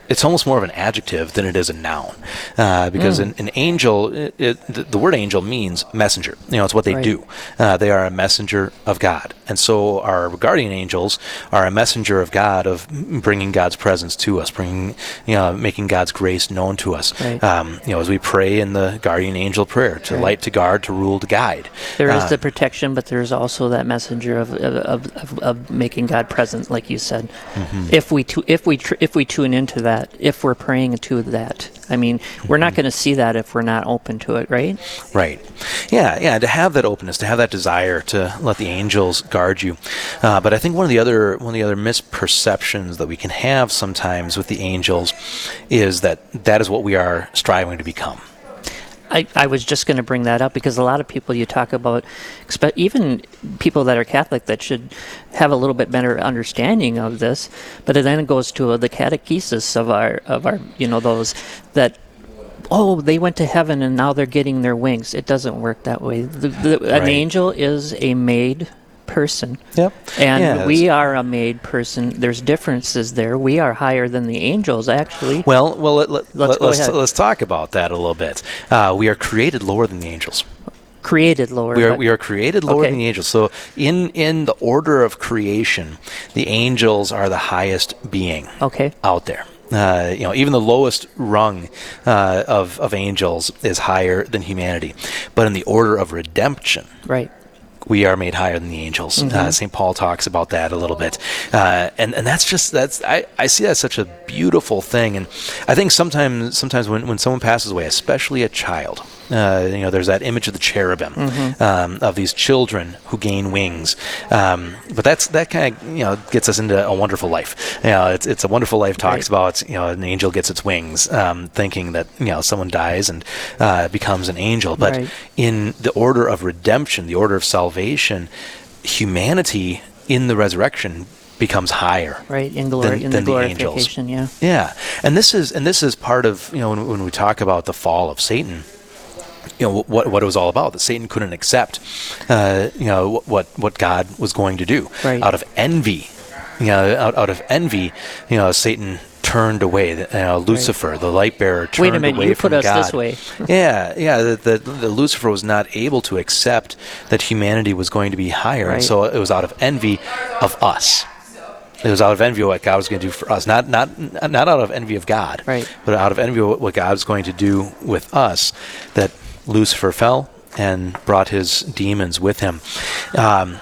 it's almost more of an adjective than it is a noun, uh, because mm. an, an angel, it, it, the, the word angel means messenger. You know, it's what they right. do. Uh, they are a messenger of God, and so our guardian angels are a messenger of God, of bringing God's presence to us, bringing, you know, making God's grace known to us. Right. Um, you know, as we pray in the guardian angel prayer, to right. light, to guard, to rule, to guide. There uh, is the protection, but there is also that messenger of of, of, of making God present, like you said. Mm-hmm. If we tu- if we tr- if we tune into that, if we're praying to that, I mean, we're mm-hmm. not going to see that if we're not open to it, right? Right. Yeah, yeah. To have that openness, to have that desire to let the angels go guard you, uh, but I think one of the other one of the other misperceptions that we can have sometimes with the angels is that that is what we are striving to become. I, I was just going to bring that up because a lot of people you talk about, even people that are Catholic that should have a little bit better understanding of this, but it then goes to the catechesis of our of our you know those that. Oh, they went to heaven and now they're getting their wings. It doesn't work that way. The, the, right. An angel is a made person. Yep. And yeah, we are a made person. There's differences there. We are higher than the angels, actually. Well, well, let, let, let's, let's, let's talk about that a little bit. Uh, we are created lower than the angels. Created lower. We are, we are created lower okay. than the angels. So in, in the order of creation, the angels are the highest being okay. out there. Uh, you know, even the lowest rung uh, of of angels is higher than humanity. But in the order of redemption, right. we are made higher than the angels. Mm-hmm. Uh, Saint Paul talks about that a little bit, uh, and and that's just that's I, I see that as such a beautiful thing. And I think sometimes sometimes when, when someone passes away, especially a child, uh, you know, there's that image of the cherubim, mm-hmm. um, of these children who gain wings. Um, but that's that kind of, you know, gets us into a wonderful life. You know, it's it's a wonderful life talks right. about, you know, an angel gets its wings, um, thinking that, you know, someone dies and uh, becomes an angel. But right. in the order of redemption, the order of salvation, humanity in the resurrection becomes higher, right? In glory, than, in than the glorification, the angels. yeah, yeah. And this is and this is part of, you know, when, when we talk about the fall of Satan, you know, what what it was all about. That Satan couldn't accept, uh, you know, what what God was going to do, right. out of envy, you know, out, out of envy, you know, Satan turned away. You know, Lucifer, right. the light bearer, turned away from God. Wait a minute, you put us God. this way. yeah, yeah. The, the, the Lucifer was not able to accept that humanity was going to be higher, right. and so it was out of envy of us. It was out of envy of what God was going to do for us, not not not out of envy of God, right. but out of envy of what God was going to do with us, that Lucifer fell and brought his demons with him. Um,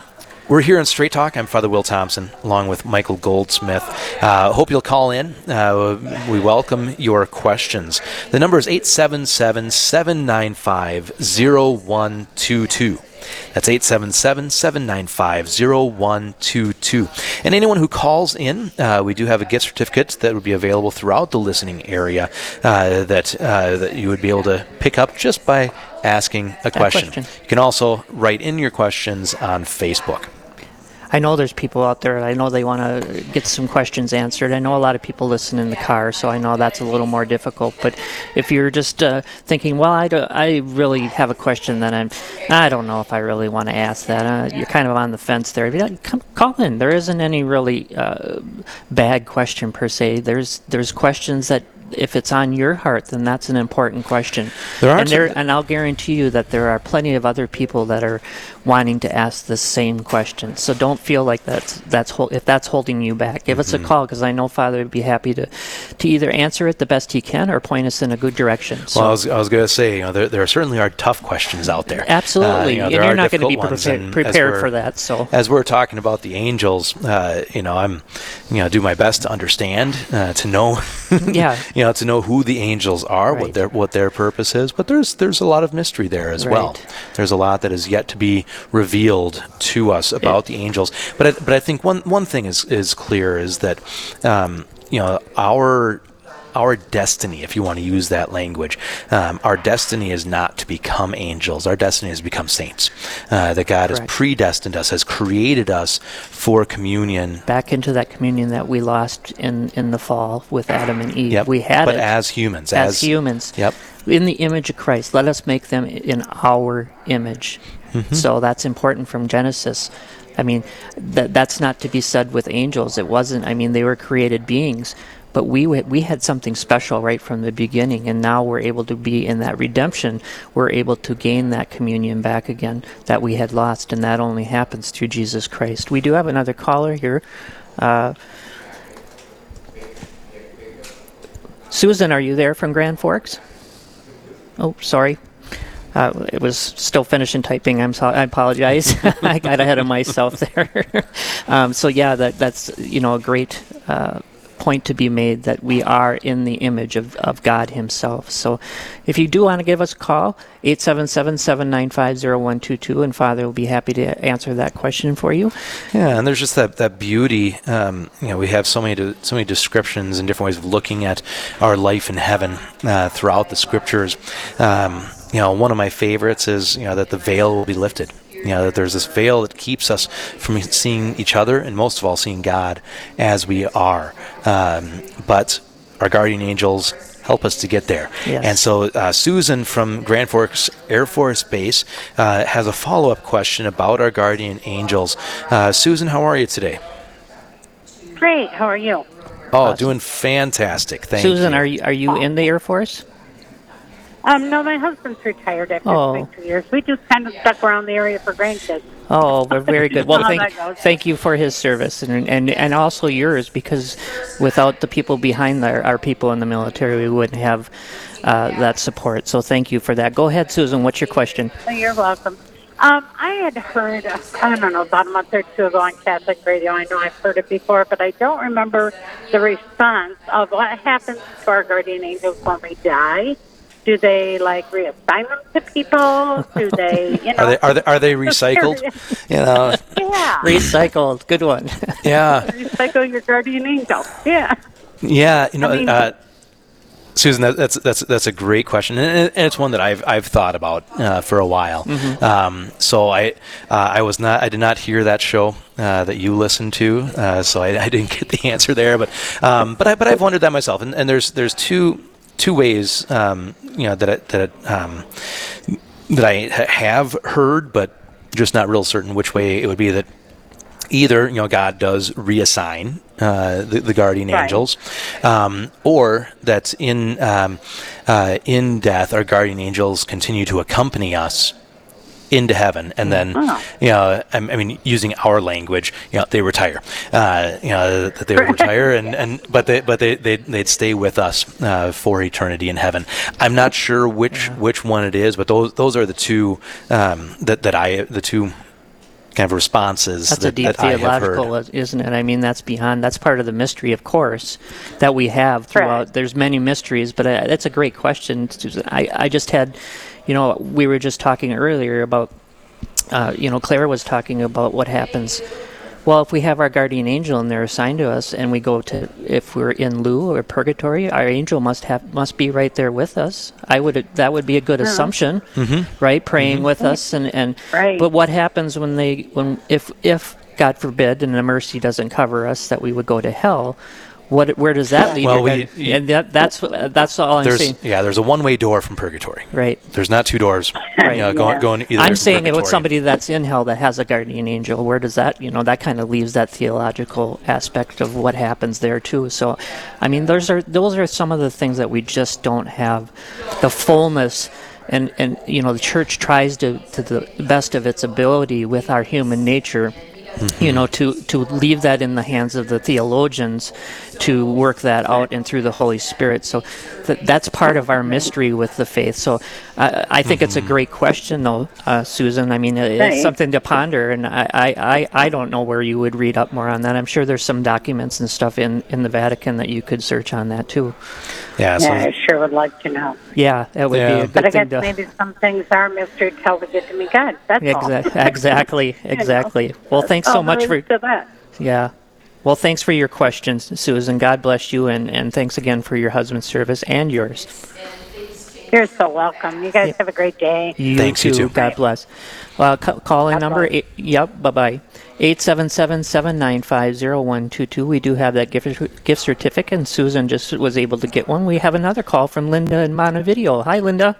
we're here on Straight Talk. I'm Father Will Thompson, along with Michael Goldsmith. Uh, hope you'll call in. Uh, we welcome your questions. The number is eight seven seven, seven nine five, zero one two two. That's eight seven seven, seven nine five, zero one two two. And anyone who calls in, uh, we do have a gift certificate that would be available throughout the listening area uh, that uh, that you would be able to pick up just by asking a question. a question. You can also write in your questions on Facebook. I know there's people out there. I know they want to get some questions answered. I know a lot of people listen in the car, so I know that's a little more difficult. But if you're just uh, thinking, well, I, do, I really have a question that I'm, I don't know if I really want to ask that. Uh, you're kind of on the fence there. Come call in. There isn't any really uh, bad question per se. There's there's questions that, if it's on your heart, then that's an important question. There are, and, there, and I'll guarantee you that there are plenty of other people that are wanting to ask the same question. So don't feel like that's that's ho- if that's holding you back. Give mm-hmm. us a call, because I know Father would be happy to, to either answer it the best he can or point us in a good direction. So, well, I was I was going to say, you know, there there certainly are tough questions out there. Absolutely, uh, you know, there and you're not going to be prepared, prepared for that. So as we're talking about the angels, uh, you know, I'm you know do my best to understand, uh, to know. yeah. You know, to know who the angels are, right. what their what their purpose is, but there's there's a lot of mystery there as right. well. There's a lot that is yet to be revealed to us about yeah. the angels. But I, but I think one one thing is is clear is that um, you know our our destiny, if you want to use that language, um, our destiny is not to become angels. Our destiny is to become saints. Uh, that God Correct. has predestined us, has created us for communion. Back into that communion that we lost in, in the fall with Adam and Eve. Yep. We had but it. But as humans. As, as humans. Yep. In the image of Christ. Let us make them in our image. Mm-hmm. So that's important from Genesis. I mean, that that's not to be said with angels. It wasn't. I mean, they were created beings. But we we had something special right from the beginning, and now we're able to be in that redemption. We're able to gain that communion back again that we had lost, and that only happens through Jesus Christ. We do have another caller here. Uh, Susan, are you there from Grand Forks? Oh, sorry. Uh, it was still finishing typing. I'm so, I apologize. I got ahead of myself there. um, so yeah, that that's you know a great uh, point to be made, that we are in the image of, of God Himself. So, if you do want to give us a call, eight seven seven, seven nine five, zero one two two, and Father will be happy to answer that question for you. Yeah, and there's just that that beauty. Um, you know, we have so many de- so many descriptions and different ways of looking at our life in heaven uh, throughout the Scriptures. Um, You know, one of my favorites is, you know, that the veil will be lifted. You know, that there's this veil that keeps us from seeing each other and most of all seeing God as we are. Um, but our guardian angels help us to get there. Yes. And so uh, Susan from Grand Forks Air Force Base uh, has a follow-up question about our guardian angels. Uh, Susan, how are you today? Great. How are you? Oh, awesome. Doing fantastic. Thank Susan, you. Susan, are you, are you in the Air Force? Um, no, my husband's retired after oh. like two years. We just kind of stuck around the area for grandkids. Oh, but very good. Well, thank, thank you for his service and, and and also yours, because without the people behind there, our people in the military, we wouldn't have uh, that support. So thank you for that. Go ahead, Susan. What's your question? Oh, you're welcome. Um, I had heard, I don't know, about a month or two ago on Catholic radio. I know I've heard it before, but I don't remember the response of what happens to our guardian angels when we die. Do they like reassign them to people? Do they, you know? Are they are they, are they recycled? You know. Yeah. Recycled. Good one. Yeah. Recycle your guardian angel. Yeah. Yeah, you know. I mean, uh, Susan, that, that's that's that's a great question, and it's one that I've I've thought about uh, for a while. Mm-hmm. Um, so I uh, I was not I did not hear that show uh, that you listened to, uh, so I, I didn't get the answer there. But um, but I but I've wondered that myself, and, and there's there's two two ways um, you know that it, that it, um, that I have heard, but just not real certain which way it would be. That either, you know, God does reassign uh, the, the guardian right. angels, um, or that in um, uh, in death our guardian angels continue to accompany us into heaven, and then oh. you know, I, I mean, using our language, you know, they retire. Uh, you know, that they would retire, and, and but they but they they they'd stay with us uh, for eternity in heaven. I'm not sure which yeah. which one it is, but those those are the two um, that that I the two. kind of responses that's that, a deep that theological, isn't it? I mean, that's beyond, that's part of the mystery, of course, that we have throughout. Right. There's many mysteries, but I, that's a great question, Susan. I, I just had, you know, we were just talking earlier about, uh, you know, Claire was talking about what happens. Well, if we have our guardian angel and they're assigned to us, and we go to, if we're in lieu or purgatory, our angel must have must be right there with us. I would that would be a good yeah. assumption, mm-hmm. right? Praying mm-hmm. with right. us, and, and right. But what happens when they when if if God forbid, and the mercy doesn't cover us, that we would go to hell? What where does that lead? Well, we, you, and that, that's that's all I'm saying. Yeah, there's a one-way door from purgatory. Right. There's not two doors. Right. You know, yeah. going, going either. I'm saying it with somebody that's in hell that has a guardian angel. Where does that, you know, that kind of leaves that theological aspect of what happens there too. So, I mean, those are those are some of the things that we just don't have the fullness. And and you know, the church tries to to the best of its ability with our human nature. Mm-hmm. You know, to, to leave that in the hands of the theologians to work that out and through the Holy Spirit. So th- that's part of our mystery with the faith. So I, I think mm-hmm. it's a great question, though, uh, Susan. I mean, it's right. something to ponder, and I, I, I don't know where you would read up more on that. I'm sure there's some documents and stuff in, in the Vatican that you could search on that, too. Yeah, so yeah I sure would like to know. Yeah, that would yeah. be a good but thing to... But I guess maybe some things are mystery till we get to meet God. That's exactly, all. exactly, exactly. Well, thank Thanks so oh, much for that. Yeah. Well, thanks for your questions, Susan. God bless you, and, and thanks again for your husband's service and yours. You're so welcome. You guys yeah. have a great day. You thanks, too. You too. God bless. Uh, c- calling God number, eight, yep, bye-bye, eight seven seven, seven nine five, zero one two two. We do have that gift, gift certificate, and Susan just was able to get one. We have another call from Linda in Montevideo. Hi, Linda.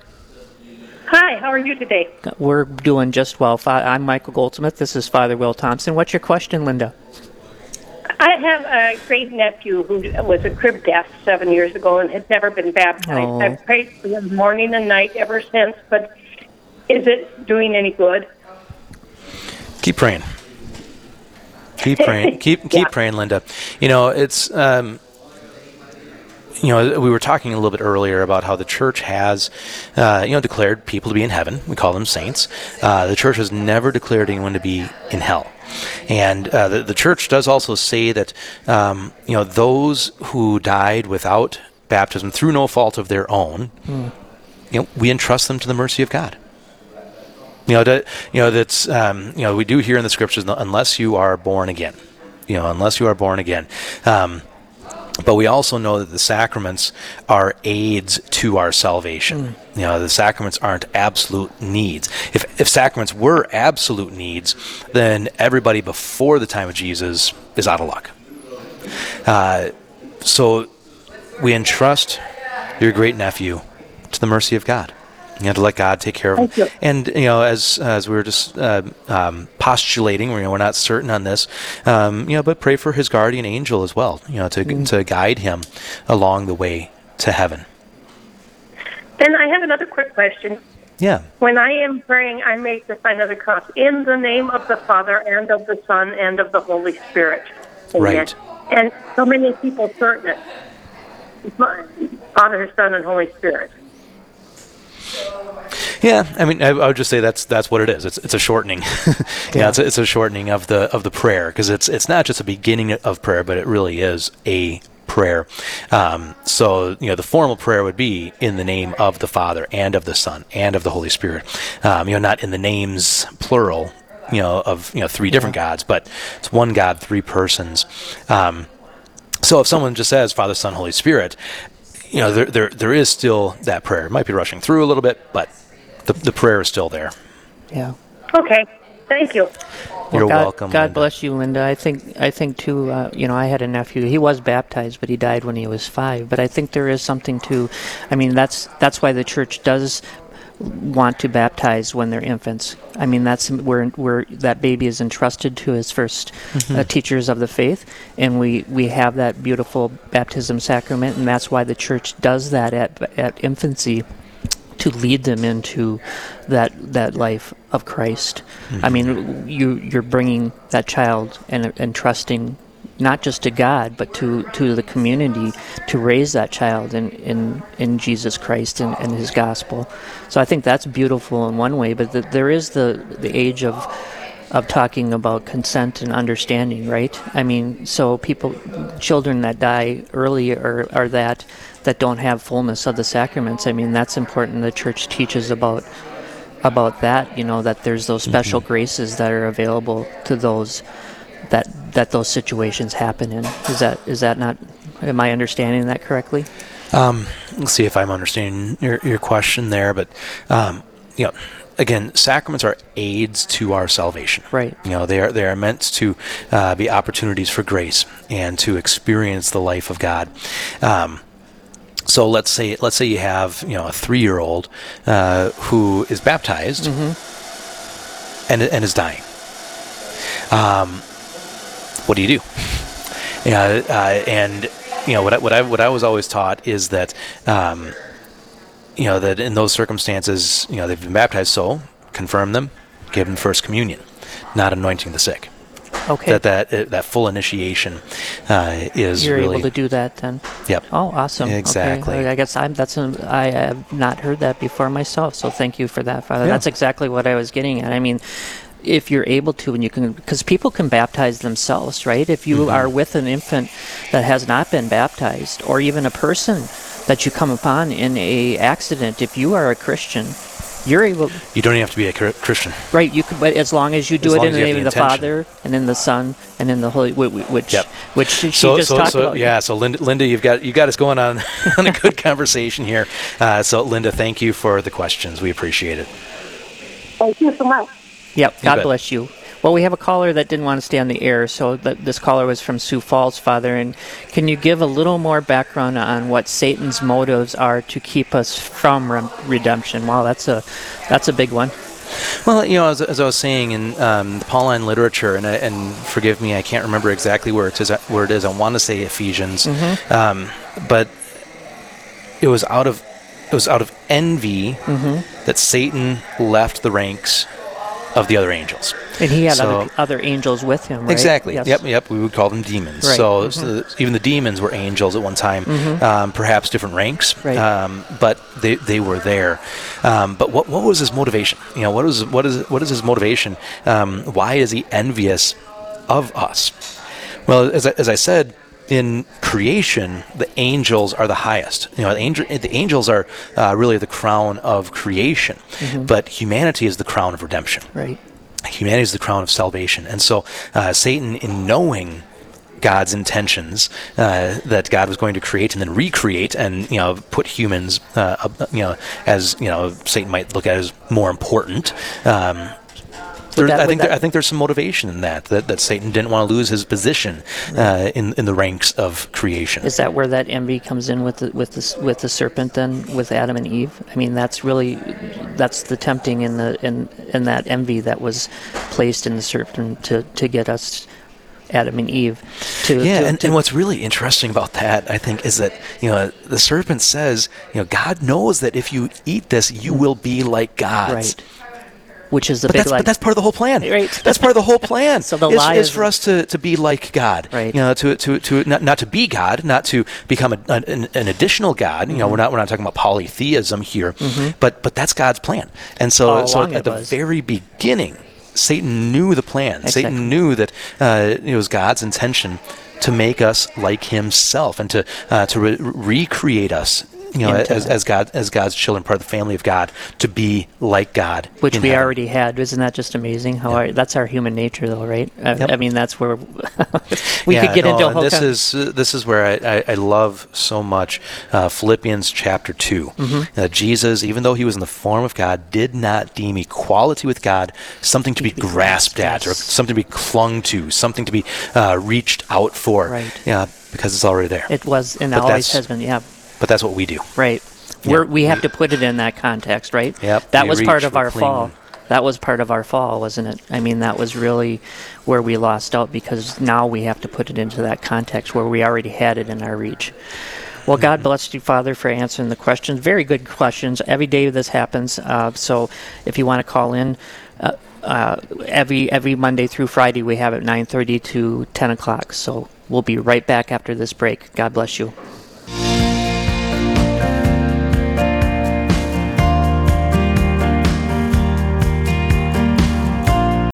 Hi, how are you today? We're doing just well. I'm Michael Goldsmith. This is Father Will Thompson. What's your question, Linda? I have a great-nephew who was a crib death seven years ago and had never been baptized. Oh. I've prayed for him morning and night ever since, but is it doing any good? Keep praying. Keep praying. keep keep yeah. praying, Linda. You know, it's... Um, You know, we were talking a little bit earlier about how the church has, uh, you know, declared people to be in heaven. We call them saints. Uh, the church has never declared anyone to be in hell. And uh, the, the church does also say that, um, you know, those who died without baptism through no fault of their own, mm. you know, we entrust them to the mercy of God. You know, that, you know, that's, um, you know, we do hear in the scriptures, unless you are born again, you know, unless you are born again. Um, But we also know that the sacraments are aids to our salvation. Mm. You know, the sacraments aren't absolute needs. If if sacraments were absolute needs, then everybody before the time of Jesus is out of luck. Uh, so we entrust your great-nephew to the mercy of God. You have to let God take care of him. You. And, you know, as as we were just uh, um, postulating, you know, we're not certain on this, um, you know, but pray for his guardian angel as well, you know, to mm. to guide him along the way to heaven. Then I have another quick question. Yeah. When I am praying, I make the sign of the cross in the name of the Father and of the Son and of the Holy Spirit. Amen. Right. And so many people shorten it. Father, Son, and Holy Spirit. Yeah, I mean, I, I would just say that's that's what it is. It's it's a shortening. yeah, yeah it's, a, it's a shortening of the of the prayer, because it's it's not just a beginning of prayer, but it really is a prayer. Um, so, you know, the formal prayer would be in the name of the Father and of the Son and of the Holy Spirit. Um, you know, not in the names plural, you know, of, you know, three different gods, but it's one God, three persons. Um, so if someone just says Father, Son, Holy Spirit, you know, there, there, there is still that prayer. It might be rushing through a little bit, but the, the prayer is still there. Yeah. Okay. Thank you. You're well, God, welcome. God Linda. Bless you, Linda. I think I think too. Uh, you know, I had a nephew. He was baptized, but he died when he was five. But I think there is something to. I mean, that's that's why the church does want to baptize when they're infants. I mean, that's where where that baby is entrusted to his first mm-hmm. uh, teachers of the faith, and we, we have that beautiful baptism sacrament, and that's why the church does that at at infancy, to lead them into that that life of Christ. Mm-hmm. I mean, you you're bringing that child and and trusting not just to God but to, to the community to raise that child in in, in Jesus Christ and, and His gospel. So I think that's beautiful in one way, but the, there is the, the age of of talking about consent and understanding, right? I mean, so people, children that die early are, are that that don't have fullness of the sacraments. I mean, that's important. The church teaches about about that, you know, that there's those special mm-hmm. graces that are available to those that that those situations happen in. Is that is that not, am I understanding that correctly? Um, let's see if I'm understanding your, your question there, but, um, you know, again, sacraments are aids to our salvation. Right. You know, they are they are meant to uh, be opportunities for grace and to experience the life of God. Um, so let's say let's say you have you know a three-year-old uh, who is baptized mm-hmm. and and is dying. Um, what do you do? You know, uh, and you know what I, what I what I was always taught is that. Um, You know, that in those circumstances, you know, they've been baptized, so confirm them, give them First Communion, not anointing the sick. Okay. That that, uh, that full initiation uh, is You're really... You're able to do that then? Yep. Oh, awesome. Exactly. Okay. I guess I'm, that's a, I have not heard that before myself, so thank you for that, Father. Yeah. That's exactly what I was getting at. I mean... If you're able to, and you can, because people can baptize themselves, right? If you mm-hmm. are with an infant that has not been baptized, or even a person that you come upon in a accident, if you are a Christian, you're able. You don't even have to be a Christian, right? You can, but as long as you do as it in the name of the Father and in the Son and in the Holy, which yep. which she so, just so, talked so, about. Yeah, so Linda, Linda, you've got you got us going on on a good conversation here. Uh, so Linda, thank you for the questions. We appreciate it. Thank you so much. Yep. God bless you. Well, we have a caller that didn't want to stay on the air, so th- this caller was from Sioux Falls, Father. And can you give a little more background on what Satan's motives are to keep us from re- redemption? Wow, that's a that's a big one. Well, you know, as, as I was saying in um, the Pauline literature, and and forgive me, I can't remember exactly where it is. Where it is, I want to say Ephesians, mm-hmm. um, but it was out of it was out of envy mm-hmm. that Satan left the ranks of the other angels. And he had so, other, other angels with him, right? Exactly. Yes. Yep, yep. We would call them demons. Right. So, mm-hmm. so the, even the demons were angels at one time, mm-hmm. um, perhaps different ranks, right. um, but they, they were there. Um, but what what was his motivation? You know, what was what is what is his motivation? Um, why is he envious of us? Well, as I, as I said, in creation, the angels are the highest. You know, the, angel, the angels are uh, really the crown of creation, mm-hmm. but humanity is the crown of redemption. Right. Humanity is the crown of salvation. And so uh, Satan, in knowing God's intentions, uh, that God was going to create and then recreate and, you know, put humans, uh, you know, as, you know, Satan might look at as more important, um, There, that, I think there, I think there's some motivation in that, that that Satan didn't want to lose his position uh, in in the ranks of creation. Is that where that envy comes in with the, with the, with the serpent then, with Adam and Eve? I mean, that's really that's the tempting in the in in that envy that was placed in the serpent to, to get us Adam and Eve. To yeah, to, and, to and what's really interesting about that, I think, is that you know the serpent says, you know, God knows that if you eat this, you will be like gods. Right. Which is the but big that's, lie. But that's part of the whole plan. Right. That's part of the whole plan. So the is, lie is, is for us to, to be like God. Right. You know, to to to not, not to be God, not to become a, an, an additional God. Mm-hmm. You know, we're not we're not talking about polytheism here, mm-hmm. but but that's God's plan. And so, so at the was. very beginning, Satan knew the plan. Exactly. Satan knew that uh, it was God's intention to make us like Himself and to uh, to re- recreate us. You know, as, as God, as God's children, part of the family of God, to be like God, which we heaven. already had. Isn't that just amazing? How yep. our, that's our human nature, though, right? I, yep. I mean, that's where we yeah, could get no, into. A whole this con- is uh, this is where I, I, I love so much uh, Philippians chapter two. Mm-hmm. Uh, Jesus, even though He was in the form of God, did not deem equality with God something to be, be grasped yes. at, or something to be clung to, something to be uh, reached out for. Right. Yeah, because it's already there. It was and but always has been. Yeah. But that's what we do. Right. Yeah. We're, we have to put it in that context, right? Yep. That we was reach, part of our clean. fall. That was part of our fall, wasn't it? I mean, that was really where we lost out, because now we have to put it into that context where we already had it in our reach. Well, God bless you, Father, for answering the questions. Very good questions. Every day this happens. Uh, so if you want to call in, uh, uh, every every Monday through Friday we have it nine thirty to ten o'clock. So we'll be right back after this break. God bless you.